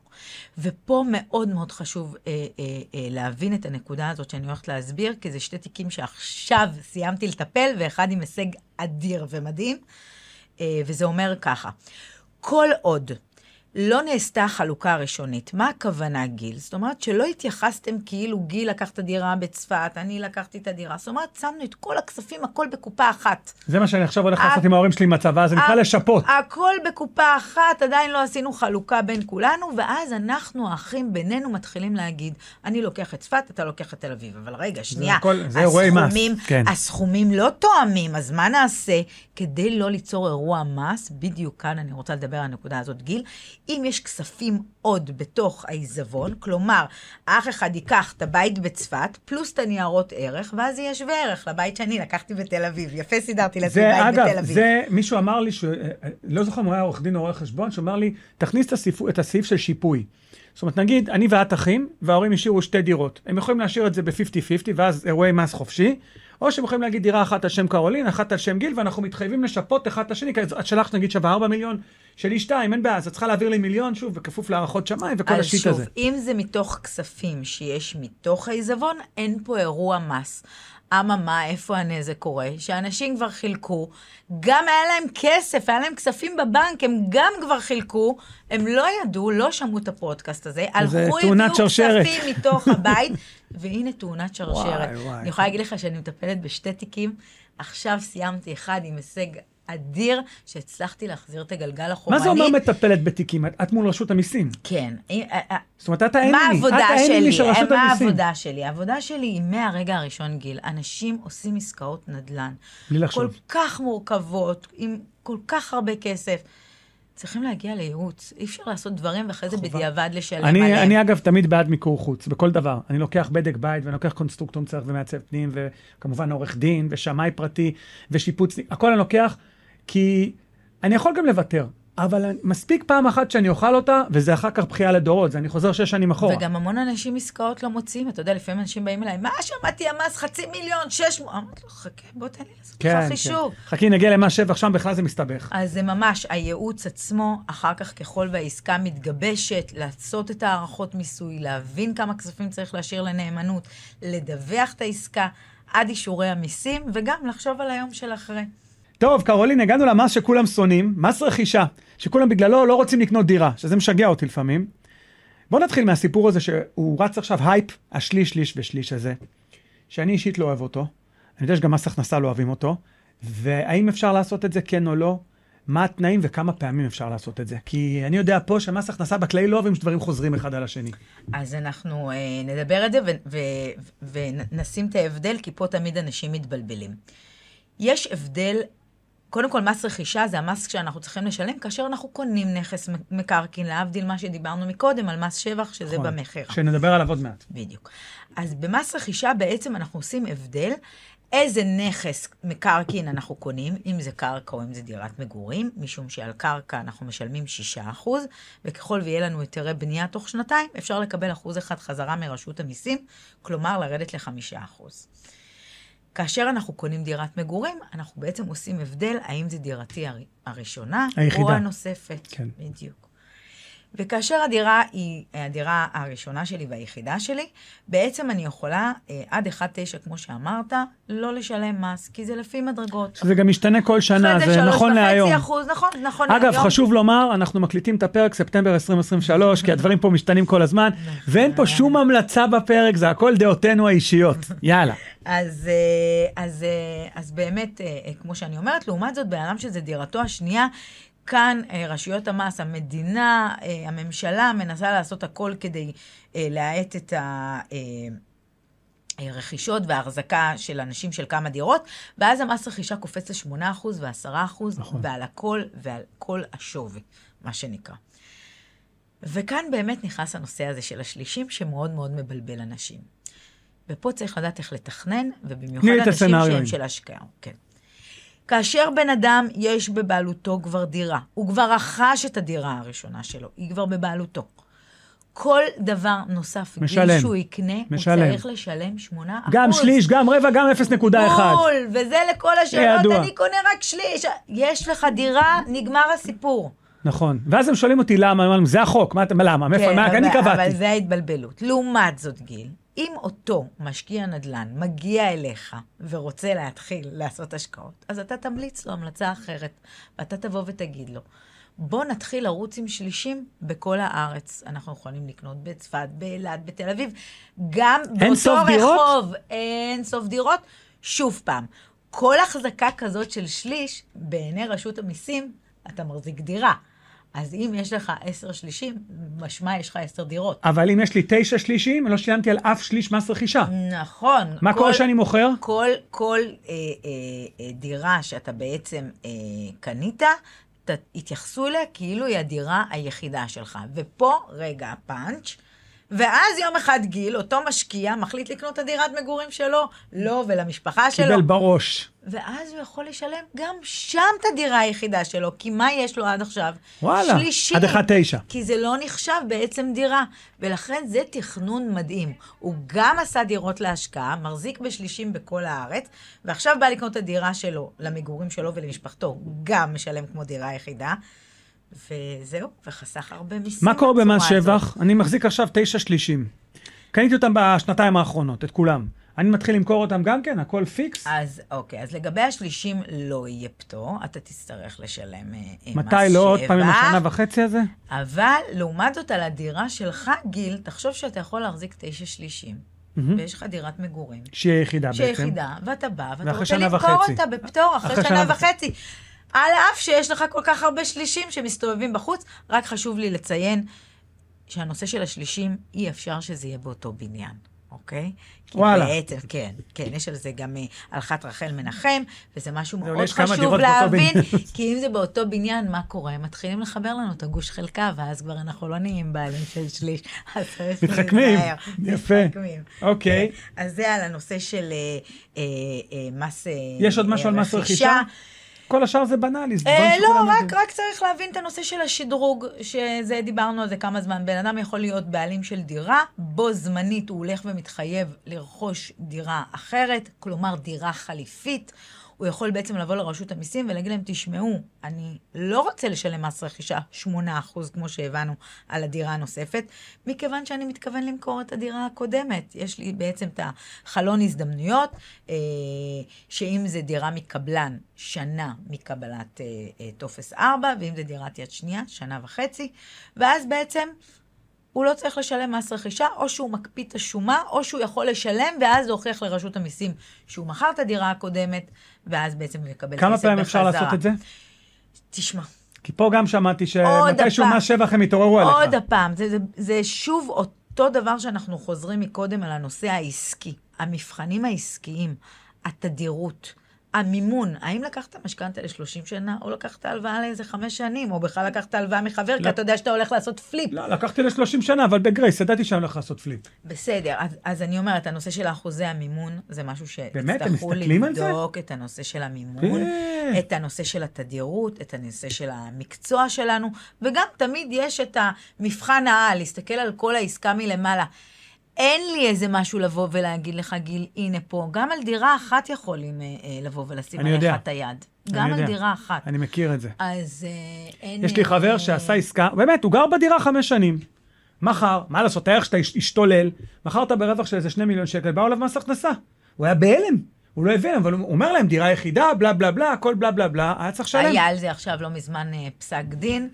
ופה מאוד מאוד חשוב אה, אה, אה, להבין את הנקודה הזאת שאני הולכת להסביר, כי זה שתי תיקים שעכשיו סיימתי לטפל, ואחד עם הישג אדיר ומדהים, אה, וזה אומר ככה, כל עוד לא נעשתה חלוקה ראשונית. מה הכוונה גיל? זאת אומרת שלא התייחסתם כאילו גיל לקח את הדירה בצפת, אני לקחתי את הדירה. זאת אומרת, שמנו את כל הכספים, הכל בקופה אחת. זה מה שאני עכשיו הולך לעשות עם ההורים שלי עם הצבא, זה נקרא לשפות. הכל בקופה אחת, עדיין לא עשינו חלוקה בין כולנו, ואז אנחנו, האחים בינינו, מתחילים להגיד, אני לוקח את צפת, אתה לוקח את תל אביב. אבל רגע, שנייה, הסכומים לא תואמים, אז מה נעשה? כדי לא ליצור אירוע מס, בדיוק כאן אני רוצה לדבר על הנקודה הזאת, גיל, אם יש כספים עוד בתוך העיזבון, כלומר, אח אחד ייקח את הבית בצפת, פלוס את הניירות ערך, ואז יש וערך לבית שאני לקחתי בתל אביב. יפה סידרתי לעצמי בית אגב, בתל אביב. זה, מישהו אמר לי, ש... לא זוכר מראה עורך דין או עורך חשבון, שאומר לי, תכניס את הסעיף, את הסעיף של שיפוי. זאת אומרת, נגיד, אני ואת אחים, וההורים השאירו שתי דירות. הם יכולים להשאיר את זה ב-חמישים חמישים, ואז אירועי מס חופשי, או שהם יכולים להגיד דירה אחת על שם קרולין, אחת על שם גיל, ואנחנו מתחייבים לשפות אחת השני, כי את שלחת נגיד שווה ארבעה מיליון, שלי שתיים, אין בעיה, את צריכה להעביר לי מיליון, שוב, וכפוף להערכות שמיים וכל השיט הזה. אז שוב, אם זה מתוך כספים שיש מתוך העיזבון, אין פה אירוע מס. אמא מה, איפה הנזק קורה? שאנשים כבר חילקו, גם היה להם כסף, היה להם כספים בבנק, הם גם כבר חילקו, הם לא ידעו, לא שמעו את הפודקאסט הזה, הלכו יביאו כספים מתוך הבית, והנה תאונת שרשרת. וואי, וואי. אני יכולה להגיד לך שאני מטפלת בשתי תיקים, עכשיו סיימתי אחד עם הישג אדיר, שהצלחתי להחזיר את הגלגל החומני. מה זה אומר מטפלת בתיקים? את מול רשות המיסים. כן. זאת אומרת, את האמני. מה העבודה שלי? מה העבודה שלי? העבודה שלי היא מהרגע הראשון גיל. אנשים עושים עסקאות נדל"ן. בלי לחשוב. כל כך מורכבות, עם כל כך הרבה כסף. צריכים להגיע לייעוץ. אי אפשר לעשות דברים ואחרי זה בדיעבד לשלם עליהם. אני אגב תמיד בעד מיקור חוץ, בכל דבר. אני לוקח בדק בית ואני לוקח קונסטרוקטור מצריך ומעצב פנים וכמובן עורך דין ושמאי פרטי ושיפוץ. הכל אני לוקח כי אני יכול גם לוותר, אבל מספיק פעם אחת שאני אוכל אותה, וזה אחר כך בחייה לדורות, זה אני חוזר שש שנים אחורה. וגם המון אנשים עסקאות לא מוצאים, אתה יודע, לפעמים אנשים באים אליי, מה שמעתי המס, חצי מיליון, שש מאות, אמרת לו, חכה, בוא תן לי לעשות לך חישוב. חכי, נגיע למה שבח, שם בכלל זה מסתבך. אז זה ממש, הייעוץ עצמו, אחר כך ככל והעסקה מתגבשת, לעשות את הערכות מיסוי, להבין כמה כספים צריך להשאיר לנאמנות, לדווח את העסקה, עד אישורי המיסים, וגם לחשוב על היום של אחרי. טוב, קרולין, הגענו למס שכולם שונאים, מס רכישה, שכולם בגללו לא רוצים לקנות דירה, שזה משגע אותי לפעמים. בואו נתחיל מהסיפור הזה שהוא רץ עכשיו הייפ, השליש, שליש ושליש הזה, שאני אישית לא אוהב אותו, אני יודע שגם מס הכנסה לא אוהבים אותו, והאם אפשר לעשות את זה כן או לא, מה התנאים וכמה פעמים אפשר לעשות את זה? כי אני יודע פה שמס הכנסה בכלי לא אוהבים שדברים חוזרים אחד על השני. אז אנחנו אה, נדבר את זה ונשים את ההבדל, כי פה תמיד אנשים מתבלבלים. יש הבדל, קודם כל מס רכישה זה המס שאנחנו צריכים לשלם, כאשר אנחנו קונים נכס מקרקעין, להבדיל מה שדיברנו מקודם, על מס שבח שזה במחיר. שנדבר עליו עוד מעט. בדיוק. אז במס רכישה בעצם אנחנו עושים הבדל, איזה נכס מקרקעין אנחנו קונים, אם זה קרקע או אם זה דירת מגורים, משום שעל קרקע אנחנו משלמים שישה אחוז, וככל ויהיה לנו היתרי בנייה תוך שנתיים, אפשר לקבל אחוז אחד חזרה מרשות המיסים, כלומר לרדת ל-חמישה אחוז. כאשר אנחנו קונים דירת מגורים, אנחנו בעצם עושים הבדל, האם זה דירתי הראשונה היחידה. או הנוספת. כן. בדיוק. וכאשר הדירה היא הדירה הראשונה שלי והיחידה שלי, בעצם אני יכולה עד אחת נקודה תשע, כמו שאמרת, לא לשלם מס, כי זה לפי מדרגות. זה גם משתנה כל שנה, זה נכון להיום. אחוז, נכון, נכון אגב, להיום. חשוב לומר, אנחנו מקליטים את הפרק ספטמבר עשרים עשרים ושלוש, כי הדברים פה משתנים כל הזמן, ואין פה שום המלצה בפרק, זה הכל דעותינו האישיות. יאללה. אז, אז, אז באמת, כמו שאני אומרת, לעומת זאת, בעולם שזה דירתו השנייה, כאן רשויות המס, המדינה, הממשלה מנסה לעשות הכל כדי להעט את הרכישות וההחזקה של אנשים של כמה דירות, ואז המס רכישה קופץ ל-שמונה אחוז ו-עשרה אחוז, נכון. ועל הכל ועל כל השווי, מה שנקרא. וכאן באמת נכנס הנושא הזה של השלישים, שמאוד מאוד מבלבל אנשים. ופה צריך לדעת איך לתכנן, ובמיוחד אנשים שהם של השקעה. כן. כאשר בן אדם יש בבעלותו כבר דירה, הוא כבר רכש את הדירה הראשונה שלו, היא כבר בבעלותו. כל דבר נוסף, משלם. שהוא יקנה, משלם. הוא צריך לשלם שמונה אחוז. גם שליש, גם רבע, גם אפס נקודה אחת. בול, וזה לכל השאלות, אני קונה רק שליש. יש לך דירה, נגמר הסיפור. נכון, ואז הם שואלים אותי למה, זה החוק, מה, למה, מאיפה, כן, מה, אני קבעתי. אבל זה ההתבלבלות. לעומת זאת, גיל, אם אותו משקיע נדל"ן מגיע אליך ורוצה להתחיל לעשות השקעות, אז אתה תמליץ לו המלצה אחרת, ואתה תבוא ותגיד לו, בוא נתחיל לרוץ עם שלישים בכל הארץ. אנחנו יכולים לקנות בצפת, באילת, בתל אביב, גם באותו רחוב, אין סוף דירות, שוב פעם. כל החזקה כזאת של שליש, בעיני רשות המיסים, אתה מרזיק דירה. אז אם יש לך עשר שלישים, משמע יש לך עשר דירות. אבל אם יש לי תשע שלישים, אני לא שילמתי על אף שליש מס רכישה. נכון. מה כל, קורה שאני מוכר? כל, כל אה, אה, אה, דירה שאתה בעצם אה, קנית, ת, התייחסו אליה כאילו היא הדירה היחידה שלך. ופה רגע הפאנץ', ואז יום אחד גיל, אותו משקיע, מחליט לקנות הדירת מגורים שלו, לא ולמשפחה שלו. קיבל בראש. ואז הוא יכול לשלם גם שם את הדירה היחידה שלו, כי מה יש לו עד עכשיו? וואלה, שלישים, עד אחד תשע. כי זה לא נחשב בעצם דירה, ולכן זה תכנון מדהים. הוא גם עשה דירות להשקעה, מרזיק בשלישים בכל הארץ, ועכשיו בא לקנות את הדירה שלו, למגורים שלו ולמשפחתו, גם משלם כמו דירה יחידה, וזהו, וחסך הרבה מיסים. מה קורה במס שבח? אני מחזיק עכשיו תשע שלישים. קניתי אותם בשנתיים האחרונות, את כולם. אני מתחיל למכור אותם גם כן, הכל פיקס. אז אוקיי, אז לגבי השלישים לא יהיה פטור, אתה תצטרך לשלם מס שבח. מתי לא? עוד פעמים השנה וחצי הזה? אבל לעומת זאת על הדירה שלך, גיל, תחשוב שאתה יכול להחזיק תשע שלישים. ויש לך דירת מגורים. שהיא יחידה בעצם. שהיא יחידה, ואתה בא, ואתה רוצה למכור אותה בפטור אחרי שנה וחצי. על אף שיש לך כל כך הרבה שלישים שמסתובבים בחוץ, רק חשוב לי לציין שהנושא של השלישים אי אפשר שזה יהיה באותו בניין, אוקיי? וואלה. בעצם, כן, כן, יש על זה גם הלכת רחל מנחם, וזה משהו מאוד חשוב להבין, כי אם זה באותו בניין, מה קורה? הם מתחילים לחבר לנו את הגוש חלקה, ואז כבר אנחנו לא נהיים בעלים של שליש. מתחכמים, יפה. אוקיי. אז זה על הנושא של מס רכישה. יש עוד משהו על מס רכישה? כל השאר זה בנאלי. לא, רק צריך להבין את הנושא של השדרוג, שזה דיברנו על זה כמה זמן. בן אדם יכול להיות בעלים של דירה, בו זמנית הוא הולך ומתחייב לרכוש דירה אחרת, כלומר דירה חליפית. הוא יכול בעצם לבוא לרשות המיסים ולהגיד להם, תשמעו, אני לא רוצה לשלם מס רכישה שמונה אחוז, כמו שהבנו, על הדירה הנוספת, מכיוון שאני מתכוון למכור את הדירה הקודמת. יש לי בעצם את החלון הזדמנויות, שאם זה דירה מקבלן, שנה מקבלת תופס ארבע, ואם זה דירת יד שנייה, שנה וחצי, ואז בעצם הוא לא צריך לשלם מס רכישה, או שהוא מקפיא את השומה, או שהוא יכול לשלם, ואז זה הוכיח לרשות המיסים שהוא מכר את הדירה הקודמת, ואז בעצם הוא יקבל כסף בחזרה. כמה פעמים אפשר לעשות את זה? תשמע. כי פה גם שמעתי שמתישהו מס שבח הם התעוררו עליך. עוד הפעם, זה, זה, זה שוב אותו דבר שאנחנו חוזרים מקודם על הנושא העסקי. המבחנים העסקיים, התדירות, המימון, האם לקחת משכנתא ל-שלושים שנה, או לקחת הלוואה לאיזה חמש שנים, או בכלל לקחת הלוואה מחבר, לא. כי אתה יודע שאתה הולך לעשות פליפ. לא, לקחתי ל-שלושים שנה, אבל בגרייס, ידעתי שאני הולך לעשות פליפ. בסדר, אז, אז אני אומרת, הנושא של האחוזי המימון, זה משהו שצטרכו לבדוק, את הנושא של המימון, ב- את הנושא של התדירות, את הנושא של המקצוע שלנו, וגם תמיד יש את המבחן העל, להסתכל על כל העסקה מלמעלה. אין לי איזה משהו לבוא ולהגיד לך, גיל, הנה פה. גם על דירה אחת יכולים לבוא ולשים עליך את היד. גם על דירה אחת. אני מכיר את זה. אז אין... יש לי חבר שעשה עסקה, באמת, הוא גר בדירה חמש שנים. מחר, מה לעשות, הערך שאתה השתולל, מחר אתה ברווח של איזה שני מיליון שקל, באו עליו מס הכנסה. הוא היה בהלם. הוא לא הבין, אבל הוא אומר להם, דירה יחידה, בלה בלה בלה, הכל בלה בלה בלה, היה צריך שלם. היה על זה עכשיו לא מזמן פסק דין,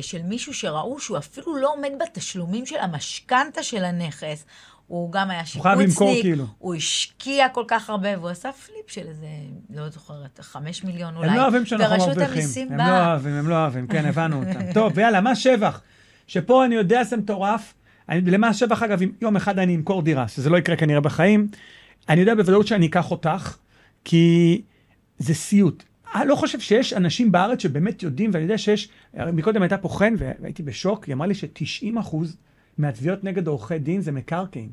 של מישהו שראו שהוא אפילו לא עומד בתשלומים של המשכנתה של הנכס, הוא גם היה שיפוצניק, הוא השקיע כל כך הרבה, והוא עשה פליפ של איזה, לא זוכרת, חמש מיליון אולי. הם לא אוהבים שאנחנו מרוויחים, הם לא אוהבים, הם לא אוהבים, כן, הבנו אותם. טוב, ויאללה, מה שבח? שפה אני יודע זה מטורף, למה שבח אגב, יום אחד אני אמכור דירה, שזה לא יקרה כנראה בחיים. אני יודע בוודאות שאני אקח אותך, כי זה סיוט. אני לא חושב שיש אנשים בארץ שבאמת יודעים, ואני יודע שיש, מקודם הייתה פה חן, והייתי בשוק, היא אמרה לי ש-תשעים אחוז מהתביעות נגד עורכי דין זה מקרקעין.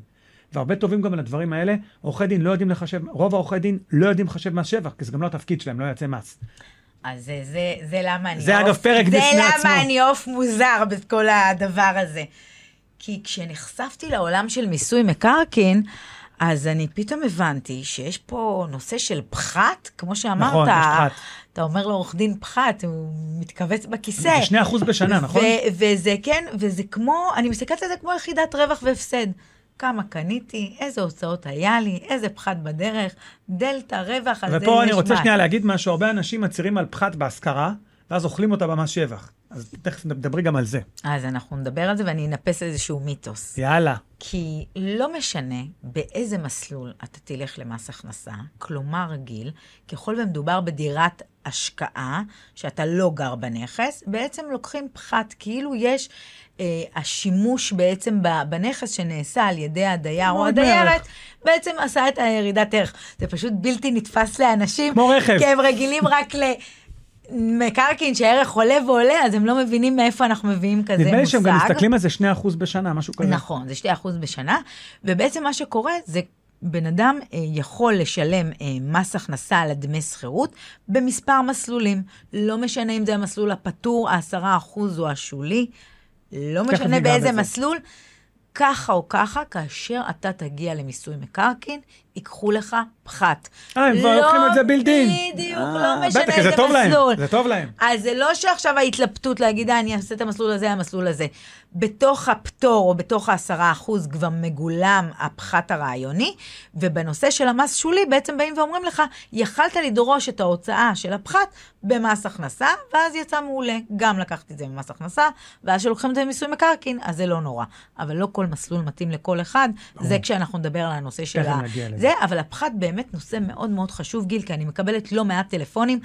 והרבה טובים גם על הדברים האלה, עורכי דין לא יודעים לחשב, רוב העורכי דין לא יודעים לחשב מס שבח, כי זה גם לא התפקיד שלהם, לא יוצא מס. אז זה, זה, זה למה אני... זה אגב פרק בפני עצמו. זה למה אני אוף מוזר בכל הדבר הזה. כי כשנחשפתי לעולם של מיסוי מקרקעין, אז אני פתאום הבנתי שיש פה נושא של פחת, כמו שאמרת, נכון, אתה אומר לעורך דין פחת, הוא מתכווץ בכיסא. שני אחוז בשנה, נכון? וזה כן, וזה כמו, אני מסתכלת על זה כמו יחידת רווח והפסד. כמה קניתי, איזה הוצאות היה לי, איזה פחת בדרך, דלתה, רווח, אז זה נשמע. ופה אני רוצה שנייה להגיד משהו, הרבה אנשים מצהירים על פחת בהשכרה, ואז אוכלים אותה במס שבח. אז תכף נדברי גם על זה. אז אנחנו נדבר על זה, ואני אנפס איזשהו מיתוס. יאללה. כי לא משנה באיזה מסלול אתה תלך למס הכנסה, כלומר גיל, ככל ומדובר בדירת השקעה, שאתה לא גר בנכס, בעצם לוקחים פחת, כאילו יש אה, השימוש בעצם בנכס שנעשה על ידי הדייר או הדיירת, בעצם עשה את הירידת ערך. זה פשוט בלתי נתפס לאנשים. כמו רכב. כי הם רגילים רק ל... מקרקעין שהערך עולה ועולה, אז הם לא מבינים מאיפה אנחנו מביאים כזה מושג. נדמה לי שהם גם מסתכלים על זה שני אחוז בשנה, משהו כזה. נכון, זה שני אחוז בשנה, ובעצם מה שקורה זה בן אדם יכול לשלם מס הכנסה על דמי שכירות במספר מסלולים, לא משנה אם זה המסלול הפטור, ה-עשרה אחוז או השולי, לא משנה באיזה מסלול, ככה או ככה, כאשר אתה תגיע למיסוי מקרקעין, ייקחו לך פחת. אה, הם כבר לוקחים את זה בילדין. בדיוק, לא משנה איזה מסלול. זה טוב להם. אז זה לא שעכשיו ההתלבטות להגיד, אני אעשה את המסלול הזה, המסלול הזה. בתוך הפטור, או בתוך העשרה אחוז, כבר מגולם הפחת הרעיוני, ובנושא של המס שולי, בעצם באים ואומרים לך, יכלת לדרוש את ההוצאה של הפחת במס הכנסה, ואז יצא מעולה. גם לקחתי את זה במס הכנסה, ואז שלוקחים את זה במיסוי מקרקעין, אז זה לא נורא. אבל לא כל מסלול מתאים לכל אחד. זה כשאנחנו נדבר על הנושא של זה, אבל הפחת באמת נושא מאוד מאוד חשוב, גיל, כי אני מקבלת לא מעט טלפונים.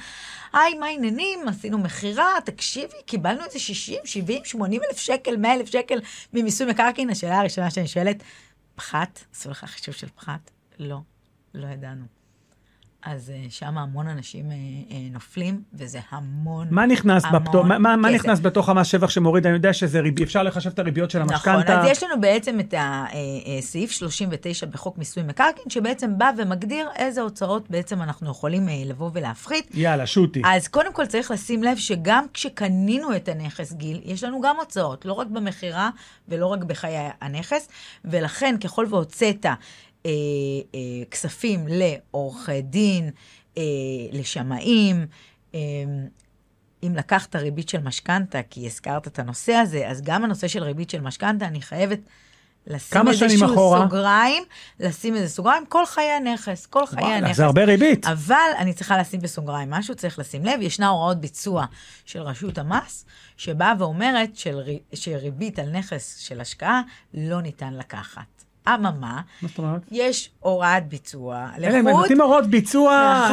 היי, מה העניינים? עשינו מחירה, תקשיבי, קיבלנו איזה שישים, שבעים, שמונים אלף שקל, מאה אלף שקל ממיסוי מקרקעין. השאלה הראשונה שאני שואלת, פחת? עשו לך חישוב של פחת? לא, לא ידענו. אז שם המון אנשים נופלים, וזה המון, מה נכנס, המון בפתוח, מה, מה, מה נכנס בתוך המס שבח שמוריד? אני יודע שזה ריבי, אפשר לחשב את הריביות של המשכנתא. נכון, אז יש לנו בעצם את הסעיף שלושים ותשע בחוק מיסוי מקרקעין, שבעצם בא ומגדיר איזה הוצאות בעצם אנחנו יכולים לבוא ולהפחית. יאללה, שוטי. אז קודם כל צריך לשים לב שגם כשקנינו את הנכס, גיל, יש לנו גם הוצאות, לא רק במחירה ולא רק בחיי הנכס, ולכן ככל והוצאת אה, אה, כספים לאורחי דין, אה, לשמיים, אה, אם לקחת ריבית של משכנתא, כי הזכרת את הנושא הזה, אז גם הנושא של ריבית של משכנתא, אני חייבת לשים איזשהו סוגריים, לשים איזה סוגריים, כל חיי הנכס, כל חיי הנכס. זה הרבה ריבית. אבל אני צריכה לשים בסוגריים משהו, צריך לשים לב, ישנה הוראות ביצוע של רשות המס, שבאה ואומרת של, שריבית על נכס של השקעה לא ניתן לקחת. אממה, יש הוראת ביצוע. אלה, הם נותנים הוראות ביצוע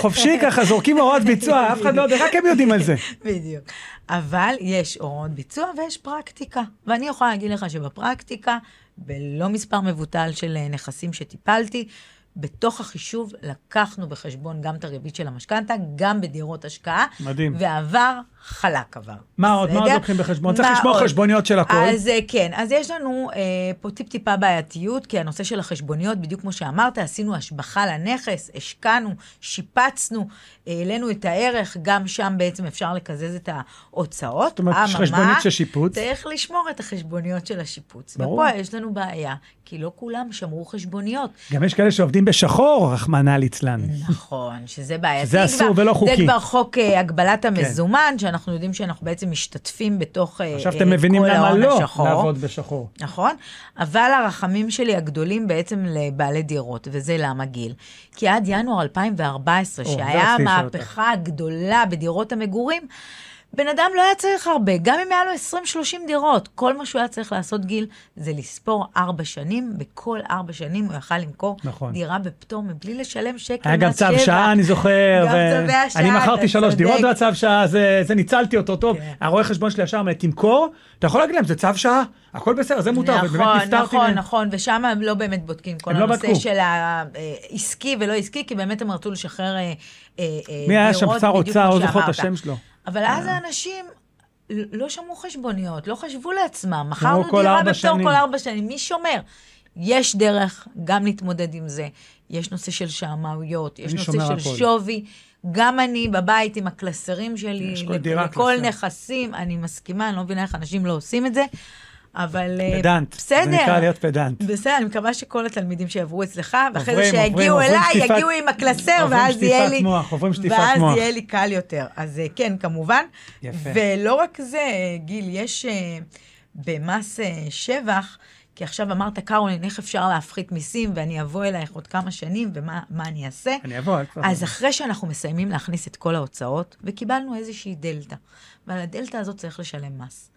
חופשי ככה, זורקים הוראות ביצוע, אף אחד לא יודע, רק הם יודעים על זה. בדיוק. אבל יש הוראות ביצוע ויש פרקטיקה. ואני יכולה להגיד לך שבפרקטיקה, בלא מספר מבוטל של נכסים שטיפלתי, בתוך החישוב לקחנו בחשבון גם את הריבית של המשכנתא, גם בדירות השקעה. מדהים. ועבר חלק עבר. מה עוד? מה עוד לוקחים בחשבון? צריך לשמור חשבוניות של הכל. אז כן, אז יש לנו אה, פה טיפ טיפה בעייתיות, כי הנושא של החשבוניות, בדיוק כמו שאמרת, עשינו השבחה לנכס, השקענו, שיפצנו, העלינו את הערך, גם שם בעצם אפשר לקזז את ההוצאות. זאת אומרת, חשבונית של שיפוץ. צריך לשמור את החשבוניות של השיפוץ. ברור. ופה יש לנו בעיה, כי לא כולם שמרו חשבוניות. גם יש כאלה שעובדים בשחור, רחמנא ליצלן. נכון, שזה בעייתי. שזה אסור ולא חוקי. זה כבר חוק הגבלת המזומן, שאנחנו יודעים שאנחנו בעצם משתתפים בתוך עכשיו אתם מבינים למה לא לעבוד בשחור. נכון, אבל הרחמים שלי הגדולים בעצם לבעלי דירות, וזה למה גיל? כי עד ינואר אלפיים וארבע עשרה, שהיה המהפכה הגדולה בדירות המגורים, בן אדם לא היה צריך הרבה, גם אם היה לו עשרים שלושים דירות, כל מה שהוא היה צריך לעשות גיל, זה לספור ארבע שנים, בכל ארבע שנים הוא יכל למכור נכון. דירה בפתום, מבלי לשלם שקל. היה גם צו שבע. שעה, אני זוכר. גם ו... צווי השעה. אני מכרתי שלוש צודק. דירות בצו שעה, זה, זה ניצלתי אותו טוב. כן. הרואה חשבון שלי ישר, תמכור, אתה יכול להגיד להם, זה צו שעה, הכל בסדר, זה מותר. נכון, נכון, עם... נכון, ושם הם לא באמת בודקים כל הנושא לא של העסקי ולא עסקי, כי באמת הם רצו לשחרר דירות בדיוק כמו שאמרת. אבל אז האנשים לא שמעו חשבוניות, לא חשבו לעצמם, מחרנו דירה בתור כל ארבע שנים, מי שומר? יש דרך גם להתמודד עם זה, יש נושא של שעמאויות, יש נושא של שווי, גם אני בבית עם הקלסרים שלי, לכל נכסים, אני מסכימה, אני לא מבינה איך אנשים לא עושים את זה, אבל פדנט, בסדר. זה נקרא להיות פדנט. בסדר, אני מקווה שכל התלמידים שיעברו אצלך, ואחרי זה שיגיעו אליי, יגיעו עם הקלסר, ואז יהיה לי, ואז יהיה לי קל יותר. אז כן, כמובן. יפה. ולא רק זה, גיל, יש במס שבח, כי עכשיו אמרת, קרולין, איך אפשר להפחית מיסים, ואני אבוא אלייך עוד כמה שנים, ומה אני אעשה? אני אבוא. אז אחרי שאנחנו מסיימים להכניס את כל ההוצאות, וקיבלנו איזושהי דלתא, ועל הדלתא הזאת צריך לשלם מס.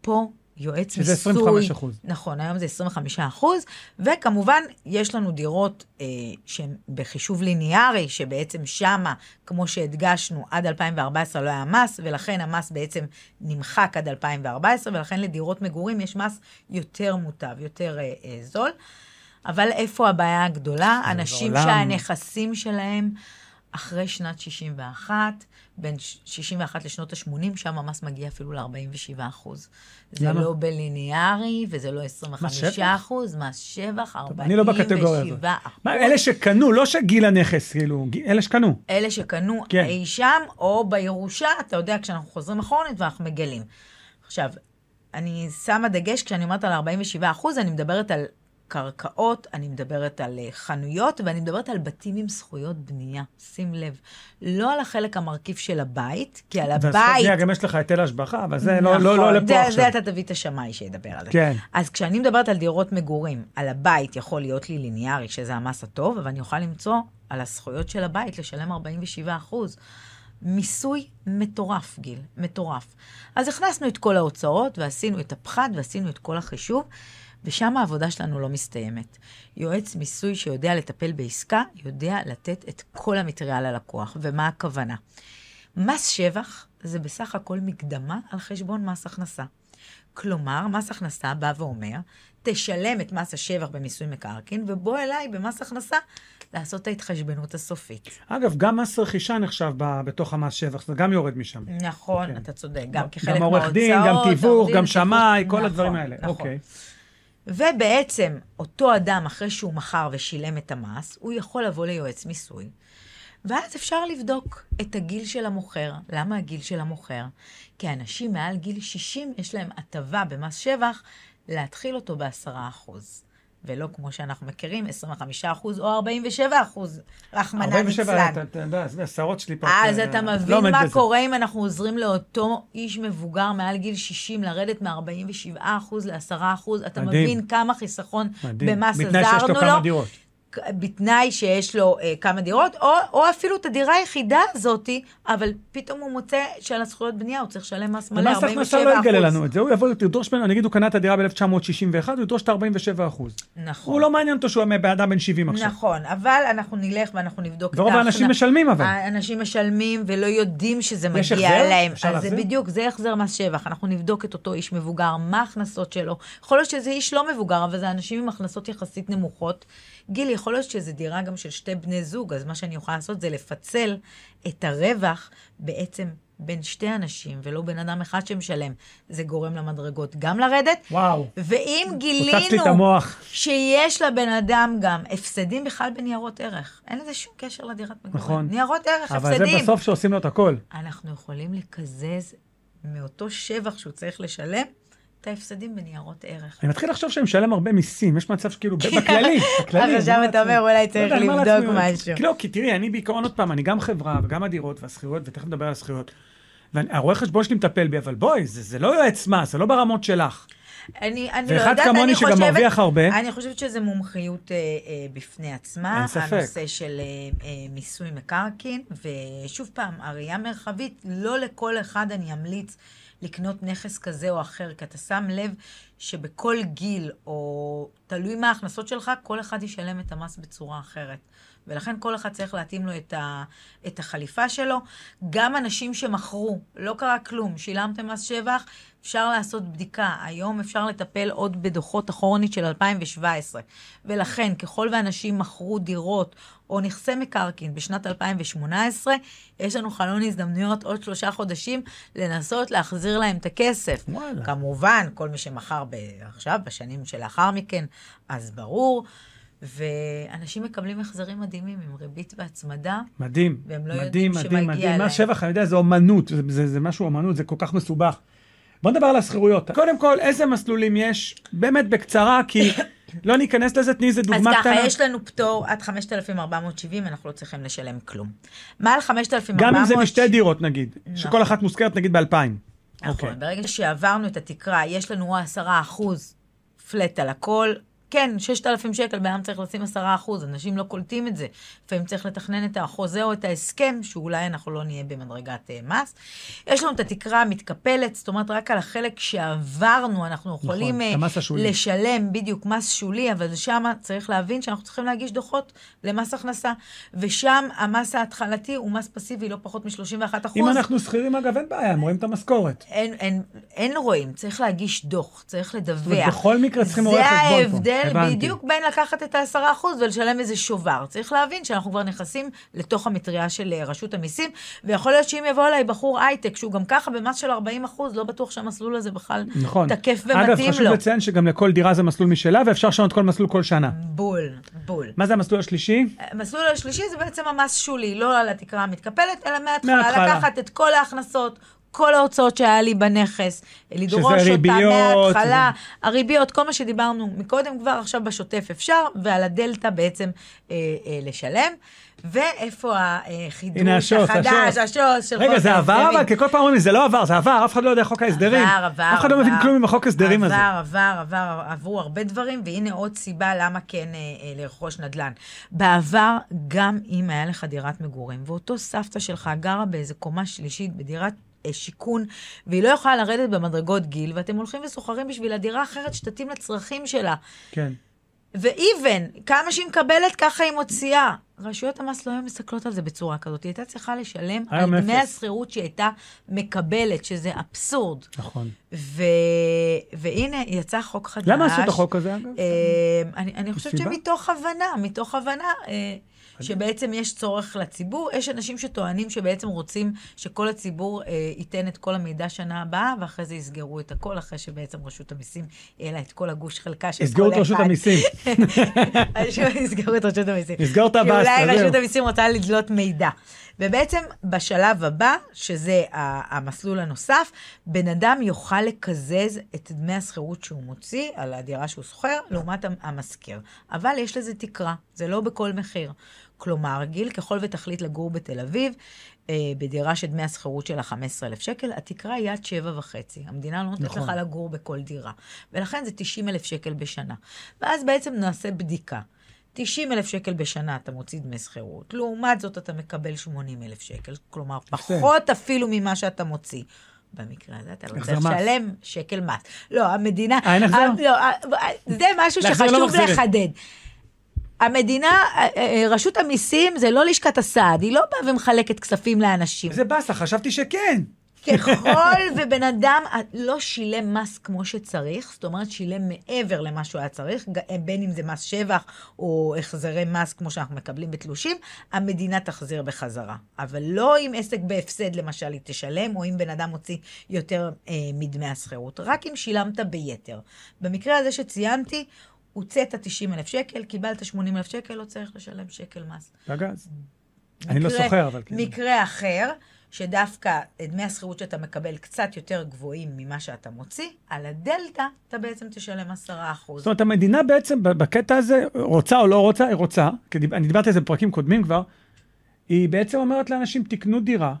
פה יועץ מיסוי. שזה עשרים וחמישה אחוז. נכון, היום זה עשרים וחמישה אחוז, וכמובן יש לנו דירות אה, שהן בחישוב ליניארי, שבעצם שמה, כמו שהדגשנו, עד אלפיים וארבע עשרה לא היה מס, ולכן המס בעצם נמחק עד אלפיים וארבע עשרה, ולכן לדירות מגורים יש מס יותר מוטב, יותר אה, אה, זול. אבל איפה הבעיה הגדולה? אנשים שהנכסים שלהם, אחרי שנת שישים ואחת, בין שישים ואחת לשנות ה-שמונים, שם המס מגיע אפילו ל-ארבעים ושבעה אחוז. זה לא בליניארי, וזה לא עשרים וחמישה אחוז, מס שבח, ארבעים ושבעה אחוז. אלה שקנו, לא שגיל הנכס, אלה שקנו. אלה שקנו אי שם, או בירושה, אתה יודע, כשאנחנו חוזרים אחרונת, ואנחנו מגלים. עכשיו, אני שמה דגש, כשאני אומרת על ארבעים ושבעה אחוז, אני מדברת על קרקעות, אני מדברת על חנויות, ואני מדברת על בתים עם זכויות בנייה. שים לב, לא על החלק המרכיב של הבית, כי על הבית... בנייה, גם יש לך היטל השבחה, אבל זה נכון, לא, לא, לא לפה זה, עכשיו. זה אתה תביא את השמאי שידבר על זה. כן. אז כשאני מדברת על דירות מגורים, על הבית יכול להיות לי ליניארי, שזה המס הטוב, אבל אני אוכל למצוא על הזכויות של הבית, לשלם ארבעים ושבעה אחוז. מיסוי מטורף, גיל, מטורף. אז הכנסנו את כל ההוצאות, ועשינו את הפחת, ועשינו את כל החישוב, ושם העבודה שלנו לא מסתיימת. יועץ מיסוי שיודע לטפל בעסקה, יודע לתת את כל המטריאל ללקוח. ומה הכוונה? מס שבח זה בסך הכל מקדמה על חשבון מס הכנסה. כלומר, מס הכנסה בא ואומר, תשלם את מס השבח במיסוי מקרקעין, ובוא אליי במס הכנסה לעשות את ההתחשבנות הסופית. אגב, גם מס רכישה נחשב בתוך המס שבח, זה גם יורד משם. נכון, אתה צודק, גם כחלק מההוצאות. גם עורך דין, גם תיווך, גם שמאי, כל הדברים האלה. אוקיי. ובעצם, אותו אדם, אחרי שהוא מכר ושילם את המס, הוא יכול לבוא ליועץ מיסוי. ואז אפשר לבדוק את הגיל של המוכר. למה הגיל של המוכר? כי אנשים מעל גיל שישים יש להם הטבה במס שבח להתחיל אותו ב-עשרה אחוז. ולא כמו שאנחנו מכירים, עשרים וחמישה אחוז או ארבעים ושבע אחוז. רחמנה מצלן. עשרות שלי פרק. אז אתה מבין מה קורה אם אנחנו עוזרים לאותו איש מבוגר מעל גיל שישים לרדת מ-ארבעים ושבעה אחוז ל-עשרה אחוז. אתה מבין כמה חיסכון במס עזרנו לו. בתנאי שיש לו אה, כמה דירות, או, או אפילו את הדירה היחידה הזאת, אבל פתאום הוא מוצא שעל הזכויות בנייה, הוא צריך לשלם מס מלא ארבעים ושבע אחוז. המס הכנסה לא יגלה לנו את זה, הוא יבוא לדרוש ממנו, נגיד הוא קנה את הדירה ב-אלף תשע מאות שישים ואחת, הוא ידרוש את ארבעים ושבע אחוז. נכון. הוא לא מעניין אותו שהוא באדם בן שבעים עכשיו. נכון, אבל אנחנו נלך ואנחנו נבדוק את האחרונה. ורוב האנשים משלמים אבל. האנשים משלמים ולא יודעים שזה מגיע להם. אז זה בדיוק, זה החזר מס שבח. אנחנו נבדוק את אותו איש מבוגר, מה ההכנסות שלו. יכול להיות שזה איש לא מבוגר, אבל זה אנשים עם הכנסות יחסית נמוכות. גיל, יכול להיות שזה דירה גם של שתי בני זוג, אז מה שאני אוכל לעשות זה לפצל את הרווח בעצם בין שתי אנשים, ולא בין אדם אחד שמשלם. זה גורם למדרגות גם לרדת. וואו. ואם גילינו שיש לבן אדם גם הפסדים בכלל בניירות ערך, אין לזה שום קשר לדירת מגורים. נכון. ניירות ערך, אבל הפסדים. אבל זה בסוף שעושים לו את הכל. אנחנו יכולים לקזז מאותו שבח שהוא צריך לשלם, את ההפסדים בניירות ערך. אני מתחיל לחשוב שהם משלם הרבה מיסים, יש מצב שכאילו, בכללי, בכללי. אז עכשיו אתה אומר, אולי צריך לבדוק משהו. לא, כי תראי, אני בעיקרון עוד פעם, אני גם חברה, וגם הדירות והסחירות, ותכף נדבר על הסחירות, והרואה חשבון שלי מטפל בי, אבל בואי, זה לא יועץ מס, זה לא ברמות שלך. אני לא יודעת, ואחד כמוני שגם מרוויח הרבה. אני חושבת שזה מומחיות בפני עצמה, הנושא של מיסוי מקרקעין, ושוב פעם, הראייה מרחבית, לא לכל אחד אני אמליץ לקנות נכס כזה או אחר, כי אתה שם לב שבכל גיל, או תלוי מה ההכנסות שלך, כל אחד ישלם את המס בצורה אחרת. ולכן כל אחד צריך להתאים לו את, ה, את החליפה שלו. גם אנשים שמכרו, לא קרה כלום, שילמתם מס שבח, אפשר לעשות בדיקה. היום אפשר לטפל עוד בדוחות אחורנית של אלפיים שבע עשרה. ולכן, ככל ואנשים מכרו דירות או נכסי מקרקעין בשנת אלפיים שמונה עשרה, יש לנו חלון הזדמנויות עוד שלושה חודשים לנסות להחזיר להם את הכסף. וואלה. כמובן, כל מי שמכר עכשיו, בשנים שלאחר מכן, אז ברור. ואנשים מקבלים מחזרים מדהימים עם ריבית והצמדה. מדהים, והם לא מדהים, יודעים מדהים, שמגיע מדהים. מה שבח, אני יודע, זה אומנות, זה, זה, זה משהו אומנות, זה כל כך מסובך. בוא נדבר על הסחירויות. קודם כל, איזה מסלולים יש? באמת בקצרה, כי לא ניכנס לזה, תני איזה דוגמה קטנה. אז ככה, יש לנו פטור עד חמשת אלפים ארבע מאות שבעים, אנחנו לא צריכים לשלם כלום. מעל חמשת אלפים ארבע מאות... גם אם זה בשתי דירות, נגיד, נכון. שכל אחת מוזכרת, נגיד, ב-אלפיים. נכון, okay. ברגע שעברנו את התקרה, יש לנו עשרה אחוז פלט על הכל, כן, שישת אלפים שקל, בעם צריך לשים עשרה אחוז, אנשים לא קולטים את זה. לפעמים צריך לתכנן את החוזה או את ההסכם, שאולי אנחנו לא נהיה במדרגת uh, מס. יש לנו את התקרה המתקפלת, זאת אומרת, רק על החלק שעברנו, אנחנו יכולים נכון, uh, לשלם בדיוק מס שולי, אבל שם צריך להבין שאנחנו צריכים להגיש דוחות למס הכנסה, ושם המס ההתחלתי הוא מס פסיבי, לא פחות מ-שלושים ואחד אחוז. אם אנחנו שכירים, אגב, אין בעיה, הם רואים את המשכורת. אין, אין, אין רואים, צריך להגיש דוח, צריך לדווח. בכל מקרה צריכים רואה חשבון פה. בדיוק בין לקחת את העשרה אחוז ולשלם איזה שובר. צריך להבין שאנחנו כבר נכנסים לתוך המטריה של רשות המיסים, ויכול להיות שאם יבוא אליי בחור הייטק, שהוא גם ככה במס של ארבעים אחוז, לא בטוח שהמסלול הזה בכלל תקף ומתאים לו. אגב, חשוב לציין שגם לכל דירה זה מסלול משלה, ואפשר לשנות כל מסלול כל שנה. בול, בול. מה זה המסלול השלישי? המסלול השלישי זה בעצם המס שולי, לא על התקרה המתקפלת, אלא מההתחלה לקחת את כל ההכנסות, כל ההוצאות שהיה לי בנכס, לדרוש אותה מההתחלה, הריביות, כל מה שדיברנו מקודם כבר, עכשיו בשוטף אפשר, ועל הדלטה בעצם אה, אה, לשלם. ואיפה החידוש החדש, השוס. רגע, זה עבר, אבל ככל פעם אומרים, זה לא עבר, זה עבר, אף אחד לא יודע חוק ההסדרים. עבר, עבר. אף אחד לא מבין כלום עם החוק ההסדרים הזה. עבר, עבר, עבר, עברו הרבה דברים, והנה עוד סיבה למה כן לרכוש נדל"ן. בעבר, גם אם היה לך דירת מגורים, ואותו סבתא שלך גרה באיזה קומה שלישית, בדירת שיקון, והיא לא יכולה לרדת במדרגות גיל, ואתם הולכים וסוחרים בשביל הדירה אחרת שתתאים לצרכים שלה. כן. ואיבן, כמה שהיא מקבלת, ככה היא מוציאה. רשויות המס לא היו מסתכלות על זה בצורה כזאת. היא הייתה צריכה לשלם על דמי הסחירות שהיא הייתה מקבלת, שזה אבסורד. נכון. ו... והנה, יצא חוק חדש. למה עשו את החוק הזה? אגב? אני, אני חושבת שמתוך הבנה, מתוך הבנה שבעצם יש צורך לציבור. יש אנשים שטוענים שבעצם רוצים שכל הציבור ייתן את כל המידע שנה הבאה, ואחרי זה יסגרו את הכל, אחרי שבעצם רשות המסים העלה את כל הגוש חלקה של כל אחד. רשות המסים. יסגרו את רשות המסים. יסגרו את הבא. אולי רשות המסים רוצה לדלות מידע. ובעצם בשלב הבא, שזה המסלול הנוסף, בן אדם יוכל לקזז את דמי השכירות שהוא מוציא על הדירה שהוא שוכר, לעומת המשכיר. אבל יש לזה תקרה, זה לא בכל מחיר. כלומר, גיל, ככל ותחליט לגור בתל אביב, בדירה שדמי השכירות שלה חמישה עשר אלף שקל, התקרה היא עד שבע וחצי. המדינה לא נותנת לך לגור בכל דירה. ולכן זה תשעים אלף שקל בשנה. ואז בעצם נעשה בדיקה. תשעים אלף שקל בשנה אתה מוציא דמי שכירות. לעומת זאת אתה מקבל שמונים אלף שקל. כלומר, פחות אפילו ממה שאתה מוציא. במקרה הזה אתה לא צריך לשלם שקל מס. לא, המדינה... זה משהו שחשוב לחדד. המדינה, רשות המיסים, זה לא לשכת הסעד. היא לא באה ומחלקת כספים לאנשים. זה בסך, חשבתי שכן. ככל ובן אדם לא שילם מס כמו שצריך, זאת אומרת שילם מעבר למה שהוא היה צריך, בין אם זה מס שבח או החזרי מס כמו שאנחנו מקבלים בתלושים, המדינה תחזיר בחזרה. אבל לא אם עסק בהפסד למשל היא תשלם, או אם בן אדם הוציא יותר אה, מדמי השכירות, רק אם שילמת ביתר. במקרה הזה שציינתי, הוצאת תשעים אלף שקל, קיבלת שמונים אלף שקל, לא צריך לשלם שקל מס. בגז. אני לא סוחר, אבל כן. מקרה אחר, שדווקא דמי השכירות שאתה מקבל קצת יותר גבוהים ממה שאתה מוציא, על הדלטה אתה בעצם תשלם עשרה אחוז. זאת אומרת, המדינה בעצם בקטע הזה, רוצה או לא רוצה, היא רוצה, אני דיברתי על זה בפרקים קודמים כבר, היא בעצם אומרת לאנשים, תקנו דירה,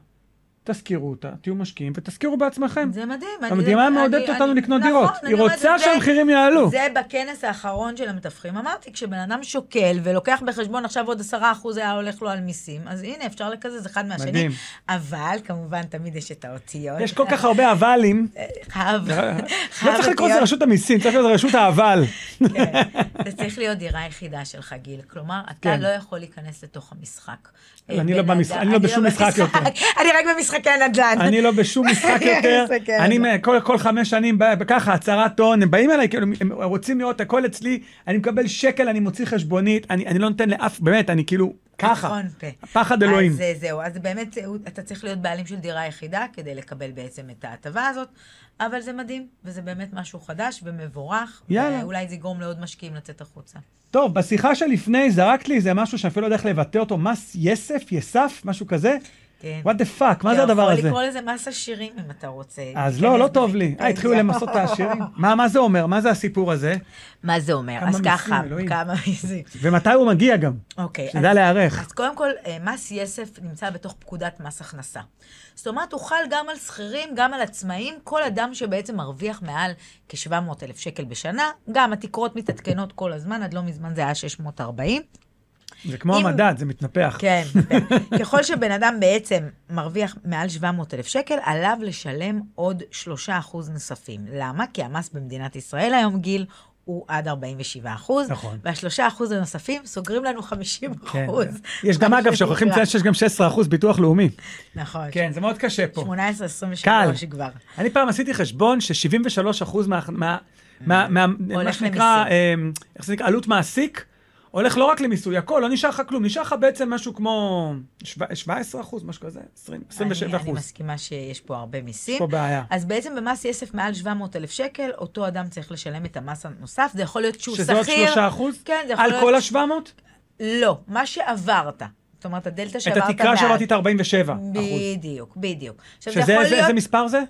תזכירו אותה, תהיו משקיעים ותזכירו בעצמכם. זה מדהים. המדינה מעודדת אותנו לקנות דירות. היא רוצה שהמחירים יעלו. זה בכנס האחרון של המתווכים. אמרתי, כשבן אדם שוקל ולוקח בחשבון עכשיו עוד עשרה אחוז היה הולך לו על מיסים, אז הנה, אפשר לכזה, זה אחד מהשני. מדהים. אבל, כמובן, תמיד יש את האותיות. יש כל כך הרבה אבלים. לא צריך לקרוא זה רשות המיסים, צריך להיות רשות האבל. כן. זה צריך להיות דירה יחידה שלך, גיל. כלומר, אתה לא יכול להיכנס לתוך המשחק. אני לא בשום משחק יותר. אני רק במשחק הנדל"ן. אני לא בשום משחק יותר, אני כל חמש שנים ככה, הצהרת הון, הם באים אליי, הם רוצים לראות הכל אצלי, אני מקבל שקל, אני מוציא חשבונית, אני לא נותן לאף, באמת, אני כאילו ככה, פחד אלוהים. אז זהו, אז באמת אתה צריך להיות בעלים של דירה יחידה, כדי לקבל בעצם את ההטבה הזאת, אבל זה מדהים, וזה באמת משהו חדש ומבורך, אולי זה גורם לעוד משקיעים לצאת החוצה. טוב, בשיחה שלפני זרקת לי איזה משהו שאפילו לא יודע איך לבטא אותו, מס יסף, יסף, משהו כזה, what the fuck, מה זה הדבר הזה? אתה יכול לקרוא לזה מס עשירים אם אתה רוצה. אז לא, לא טוב לי. התחילו למסות את העשירים. מה זה אומר? מה זה הסיפור הזה? מה זה אומר? אז ככה, כמה מיסים. ומתי הוא מגיע גם? אוקיי. שדע להיערך. אז קודם כל, מס יסף נמצא בתוך פקודת מס הכנסה. זאת אומרת, הוא חל גם על שכירים, גם על עצמאים, כל אדם שבעצם מרוויח מעל כ-שבע מאות אלף שקל בשנה, גם התקרות מתעדכנות כל הזמן, עד לא מזמן זה היה שש מאות וארבעים. זה כמו המדד, זה מתנפח. כן, ככל שבן אדם בעצם מרוויח מעל שבע מאות אלף שקל, עליו לשלם עוד שלושה אחוז נוספים. למה? כי המס במדינת ישראל היום גיל הוא עד ארבעים ושבעה אחוז, והשלושה אחוז הנוספים סוגרים לנו חמישים אחוז. יש גם אגב, שוכחים לציין שיש גם שש עשרה אחוז ביטוח לאומי. נכון. כן, זה מאוד קשה פה. שמונה עשרה עשרים ושלוש כבר. אני פעם עשיתי חשבון ש-שבעים ושלוש אחוז מה שנקרא, עלות מעסיק, הולך לא רק למיסוי, הכל, לא נשאר לך כלום, נשאר לך בעצם משהו כמו שבע עשרה אחוז, משהו כזה, עשרים, עשרים ושבע אחוז. אני מסכימה שיש פה הרבה מיסים. יש פה בעיה. אז בעצם במס יסף מעל שבע מאות אלף שקל, אותו אדם צריך לשלם את המס הנוסף, זה יכול להיות שהוא שכיר. שזה עוד שלושה אחוז? כן, זה יכול להיות... על כל ה-שבע מאות? לא, מה שעברת. זאת אומרת, הדלטה שעברת... את התקרה שעברתי את ארבעים ושבע אחוז. בדיוק, בדיוק. שזה מספר זה?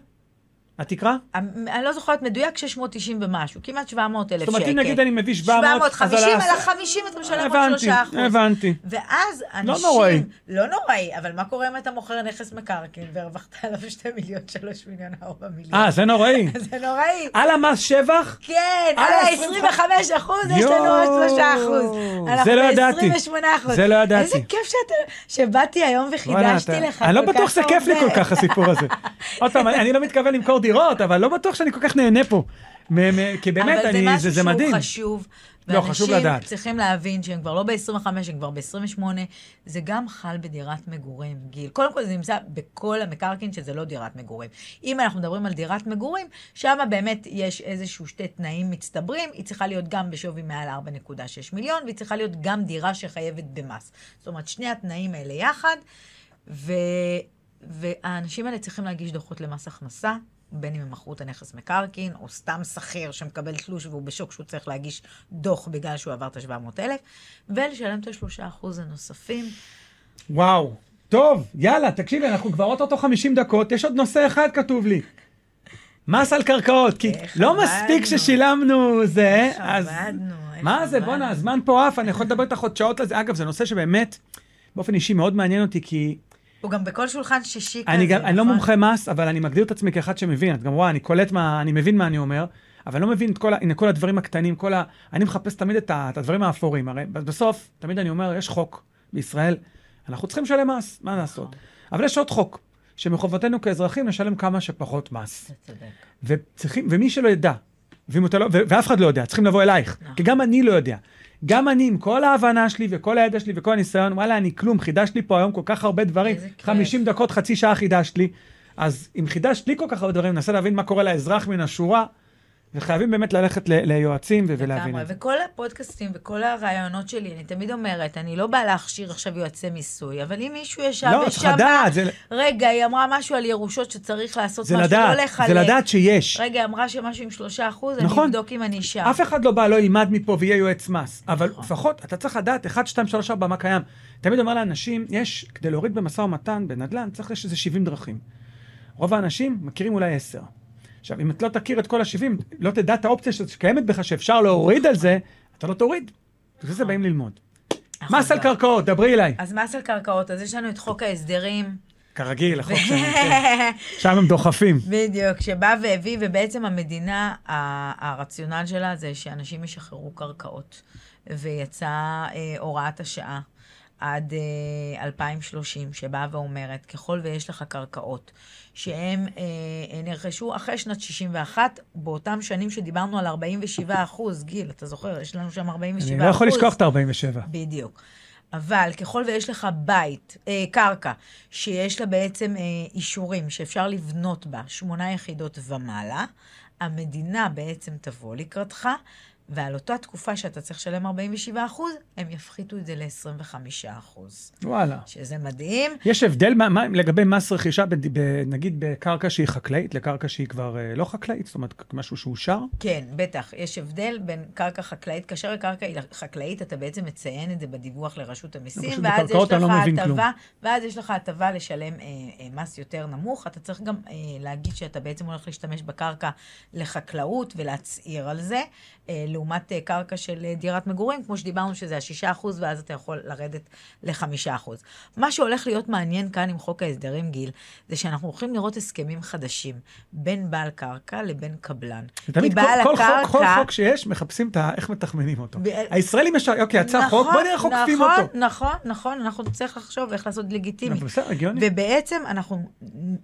התקרה? אני לא זוכרת מדויק, שש מאות תשעים ומשהו, כמעט שבע מאות אלף שקל. זאת אומרת, אם נגיד אני מביא שבע מאות, שבע מאות חמישים, על החמישים אתה משלם עוד שלושה אחוז. הבנתי, ואז אנשים... לא נוראי. לא נוראי, אבל מה קורה אם אתה מוכר נכס מקרקעין, והרווחת עליו שני מיליון, שלושה מיליון, ארבעה מיליון? אה, זה נוראי. זה נוראי. על המס שבח? כן, על ה-עשרים וחמישה אחוז, יש לנו עוד שלושה אחוז. זה לא ידעתי. זה לא ידעתי. איזה כיף שבאתי היום וחידשתי לך. אני לא בטוח שכיף לי כל כך הסיפור הזה. עוד פעם, אני לא מתכוון למכור דירות, אבל לא בטוח שאני כל כך נהנה פה. כי באמת, זה מדהים. אבל זה משהו שהוא חשוב, ואנשים צריכים להבין שהם כבר לא ב-עשרים וחמש, הם כבר ב-עשרים ושמונה, זה גם חל בדירת מגורים, גיל. קודם כל זה נמצא בכל המקרקעין שזה לא דירת מגורים. אם אנחנו מדברים על דירת מגורים, שם באמת יש איזשהו שתי תנאים מצטברים, היא צריכה להיות גם בשווי מעל ארבע נקודה שש מיליון, והיא צריכה להיות גם דירה שחייבת במס. זאת אומרת, שני התנאים האלה יחד, ו... והאנשים האלה צריכים להגיש דוחות למס הכנסה, בין אם הם מכרו את הנכס מקרקעין, או סתם שכיר שמקבל תלוש והוא בשוק שהוא צריך להגיש דוח בגלל שהוא עבר את ה-שבע מאות אלף, ולשלם את ה-שלושה אחוז הנוספים. וואו, טוב, יאללה, תקשיבי, אנחנו כבר אותו חמישים דקות, יש עוד נושא אחד כתוב לי. מס על קרקעות, כי לא מספיק ששילמנו זה, אז מה זה, בוא נה, הזמן פה אף, אני יכול לדבר איתך עוד שעות לזה. אגב, זה נושא שבאמת, באופן אישי מאוד מעניין אותי, כי... הוא גם בכל שולחן שישי כזה. אני, גם, אני לא מומחה מס, אבל אני מגדיר את עצמי כאחד שמבין. את גם רואה, אני קולט מה, אני מבין מה אני אומר, אבל לא מבין את כל, הנה, כל הדברים הקטנים, כל ה, אני מחפש תמיד את, ה, את הדברים האפורים. הרי בסוף, תמיד אני אומר, יש חוק בישראל, אנחנו צריכים לשלם מס, מה לעשות? אבל יש עוד חוק, שמחובתנו כאזרחים לשלם כמה שפחות מס. וצריכים, ומי שלא ידע, ואף אחד לא יודע, צריכים לבוא אלייך, כי גם אני לא יודע. גם אני, עם כל ההבנה שלי, וכל הידע שלי, וכל הניסיון, וואלה, אני כלום, חידש לי פה היום כל כך הרבה דברים, חמישים דקות, חצי שעה חידש לי, אז אם חידש לי כל כך הרבה דברים, ננסה להבין מה קורה לאזרח מן השורה, וחייבים באמת ללכת ליועצים ולהבין. וכל הפודקאסטים וכל הרעיונות שלי, אני תמיד אומרת, אני לא באה להכשיר עכשיו יועצי מיסוי, אבל אם מישהו ישב ושמע, רגע, היא אמרה משהו על ירושות שצריך לעשות משהו, לא לחלק. זה לדעת שיש. רגע, היא אמרה שמשהו עם שלושה אחוז, אני אבדוק אם אני שם. אף אחד לא בא, לא ילמד מפה ויהיה יועץ מס, אבל לפחות אתה צריך לדעת, אחד, שתיים, שלוש, ארבע, מה קיים. תמיד אומר לאנשים, יש, כדי להוריד במשא ומתן, בנדל"ן, צריך שזה שבעים דרכים. רוב האנשים מכירים אולי עשר. עכשיו, אם את לא תכיר את כל השבעים, לא תדע את האופציה שקיימת בך, שאפשר להוריד על זה, אתה לא תוריד. בגלל זה באים ללמוד. מס על קרקעות, דברי אליי. אז מס על קרקעות, אז יש לנו את חוק ההסדרים. כרגיל, החוק שם. שם הם דוחפים. בדיוק, שבא והביא, ובעצם המדינה, הרציונל שלה זה שאנשים ישחררו קרקעות, ויצאה הוראת השעה. עד uh, אלפיים ושלושים, שבאה ואומרת, ככל ויש לך קרקעות, שהם uh, נרכשו אחרי שנת שישים ואחת, באותם שנים שדיברנו על ארבעים ושבעה אחוז, גיל, אתה זוכר, יש לנו שם ארבעים ושבעה אחוז. אני לא יכול לשכוח את ארבעים ושבע. בדיוק. אבל ככל ויש לך בית, אה, קרקע, שיש לה בעצם אה, אישורים, שאפשר לבנות בה שמונה יחידות ומעלה, המדינה בעצם תבוא לקראתך, ועל אותה תקופה שאתה צריך לשלם ארבעים ושבעה אחוז, הם יפחיתו את זה ל-עשרים וחמישה אחוז. וואלה. שזה מדהים. יש הבדל מה, מה, לגבי מס רכישה, ב, ב, נגיד בקרקע שהיא חקלאית, לקרקע שהיא כבר אה, לא חקלאית, זאת אומרת, משהו שאושר? כן, בטח. יש הבדל בין קרקע חקלאית, כאשר הקרקע היא חקלאית, אתה בעצם מציין את זה בדיווח לרשות המסים, לא, ואז, יש לא הטבע, ואז יש לך הטבה לשלם אה, אה, מס יותר נמוך. אתה צריך גם אה, להגיד שאתה בעצם הולך להשתמש בקרקע לחקלאות ולהצעיר על זה, אה, לעומת קרקע של דירת מגורים, כמו שדיברנו שזה השישה אחוז, ואז אתה יכול לרדת לחמישה אחוז. מה שהולך להיות מעניין כאן עם חוק ההסדרים, גיל, זה שאנחנו הולכים לראות הסכמים חדשים, בין בעל קרקע לבין קבלן. כי בעל הקרקע... כל חוק שיש, מחפשים איך מתחמנים אותו. הישראלים יש... אוקיי, הצע חוק, בוא נראה חוקפים אותו. נכון, נכון, אנחנו צריך לחשוב איך לעשות לגיטימי. ובעצם אנחנו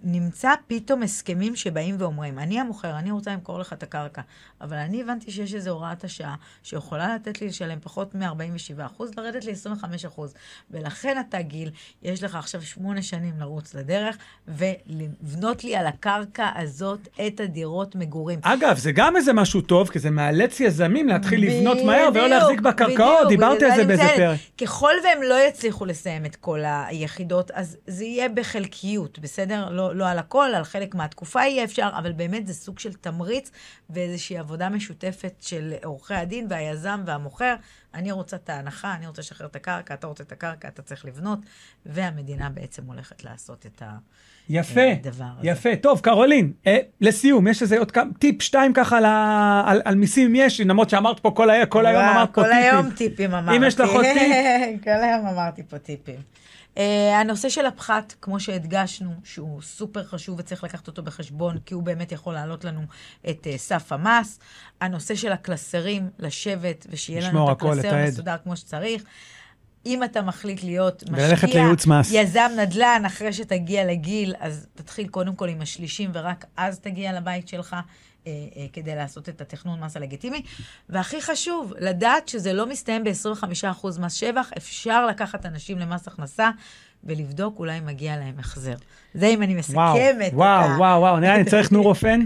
נמצא פתאום הסכמים שבאים ואומרים, אני המוכר, אני רוצה למכור לך את הקרקע, אבל אני הבנתי שיש איזו הוראת השעה, שיכולה לתת לי לשלם פחות מ-ארבעים ושבעה אחוז, לרדת ל-עשרים וחמישה אחוז. ולכן אתה, גיל, יש לך עכשיו שמונה שנים לרוץ לדרך, ולבנות לי על הקרקע הזאת את הדירות מגורים. אגב, זה גם איזה משהו טוב, כי זה מאלץ יזמים להתחיל לבנות מהר, ולא להחזיק בקרקעות, דיברתי על זה באיזה פרק. ככל והם לא יצליחו לסיים את כל היחידות, אז זה יהיה בחלקיות, בסדר? לא על הכל, על חלק מהתקופה יהיה אפשר, אבל באמת זה סוג של תמריץ, ואיזושהי עבודה משותפת של עורכי הדין והיזם והמוכר, אני רוצה את ההנחה, אני רוצה לשחרר את הקרקע, אתה רוצה את הקרקע, אתה צריך לבנות, והמדינה בעצם הולכת לעשות את יפה, הדבר הזה. יפה, יפה. טוב, קרולין, אה, לסיום, יש איזה עוד כמה, טיפ שתיים ככה על, על, על מיסים יש, למרות שאמרת פה כל, כל ווא, היום אמרת כל פה טיפים. כל היום טיפים אמרתי. אם יש לך עוד טיפ. כל היום אמרתי פה טיפים. Uh, הנושא של הפחת, כמו שהדגשנו, שהוא סופר חשוב וצריך לקחת אותו בחשבון, כי הוא באמת יכול לעלות לנו את uh, סף המס. הנושא של הקלסרים, לשבת, ושיהיה לנו את הקלסר מסודר כמו שצריך. אם אתה מחליט להיות משקיע, יזם נדל"ן, אחרי שתגיע לגיל, אז תתחיל קודם כל עם השלישים, ורק אז תגיע לבית שלך. כדי לעשות את התכנון מס הלגיטימי. והכי חשוב, לדעת שזה לא מסתיים ב-עשרים וחמישה אחוז מס שבח, אפשר לקחת אנשים למס הכנסה, ולבדוק אולי מגיע להם החזר. זה אם אני מסכמת. וואו, וואו, וואו, נראה, אני צריך נור אופן.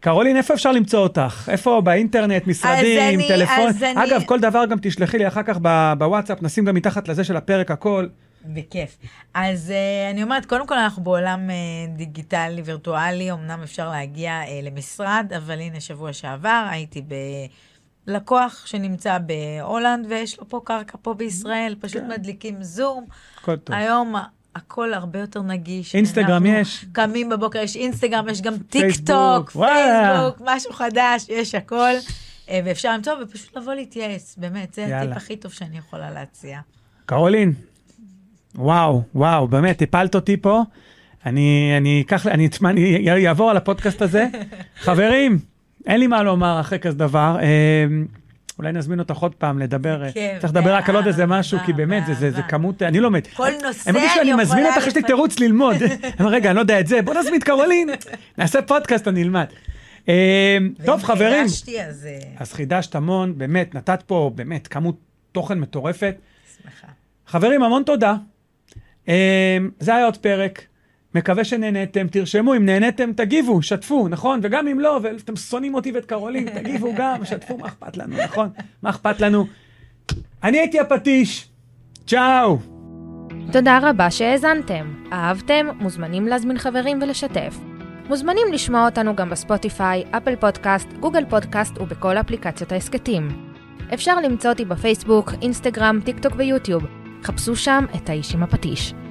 קרולין, איפה אפשר למצוא אותך? איפה? באינטרנט, משרדים, טלפון? אגב, כל דבר גם תשלחי לי אחר כך בוואטסאפ, נשים גם מתחת לזה של הפרק הכל. בכיף. אז uh, אני אומרת, קודם כל אנחנו בעולם uh, דיגיטלי, וירטואלי, אמנם אפשר להגיע uh, למשרד, אבל הנה שבוע שעבר, הייתי בלקוח שנמצא בהולנד, ויש לו פה קרקע פה בישראל, פשוט כן. מדליקים זום. כל טוב. היום הכל הרבה יותר נגיש. אינסטגרם יש. קמים בבוקר, יש אינסטגרם, יש גם טיק טוק, פייסבוק, משהו חדש, יש הכל. Uh, ואפשר למצוא, ופשוט לבוא להתייעץ, באמת, זה הטיפ הכי טוב שאני יכולה להציע. קרולין. וואו, וואו, באמת, טיפלת אותי פה. אני, אני, כך, אני, אני יעבור על הפודקאסט הזה. חברים, אין לי מה לומר אחרי כזה דבר. אולי נזמין אותך עוד פעם לדבר. צריך לדבר רק על עוד איזה משהו, כי באמת, זה, זה, זה כמות, אני לומד. כל נושא אני יכולה... אני מזמין אותך, יש לי תירוץ ללמוד. רגע, אני לא יודע את זה. בוא נזמין את קרולין. נעשה פודקאסט, אני אלמד. טוב, חברים. אז חידשת המון, באמת, נתת פה, באמת, כמות תוכן מטורפת. שמחה. חברים, המון תודה. זה היה עוד פרק, מקווה שנהנתם, תרשמו, אם נהנתם תגיבו, שתפו, נכון? וגם אם לא, ואתם שונאים אותי ואת קרולין, תגיבו גם, שתפו, מה אכפת לנו, נכון? מה אכפת לנו? אני הייתי הפטיש, צ'או! תודה רבה שהאזנתם, אהבתם, מוזמנים להזמין חברים ולשתף. מוזמנים לשמוע אותנו גם בספוטיפיי, אפל פודקאסט, גוגל פודקאסט ובכל אפליקציות העסקתים. אפשר למצוא אותי בפייסבוק, אינסטגרם, טיק טוק ויוטיוב. חפשו שם את האיש עם הפטיש.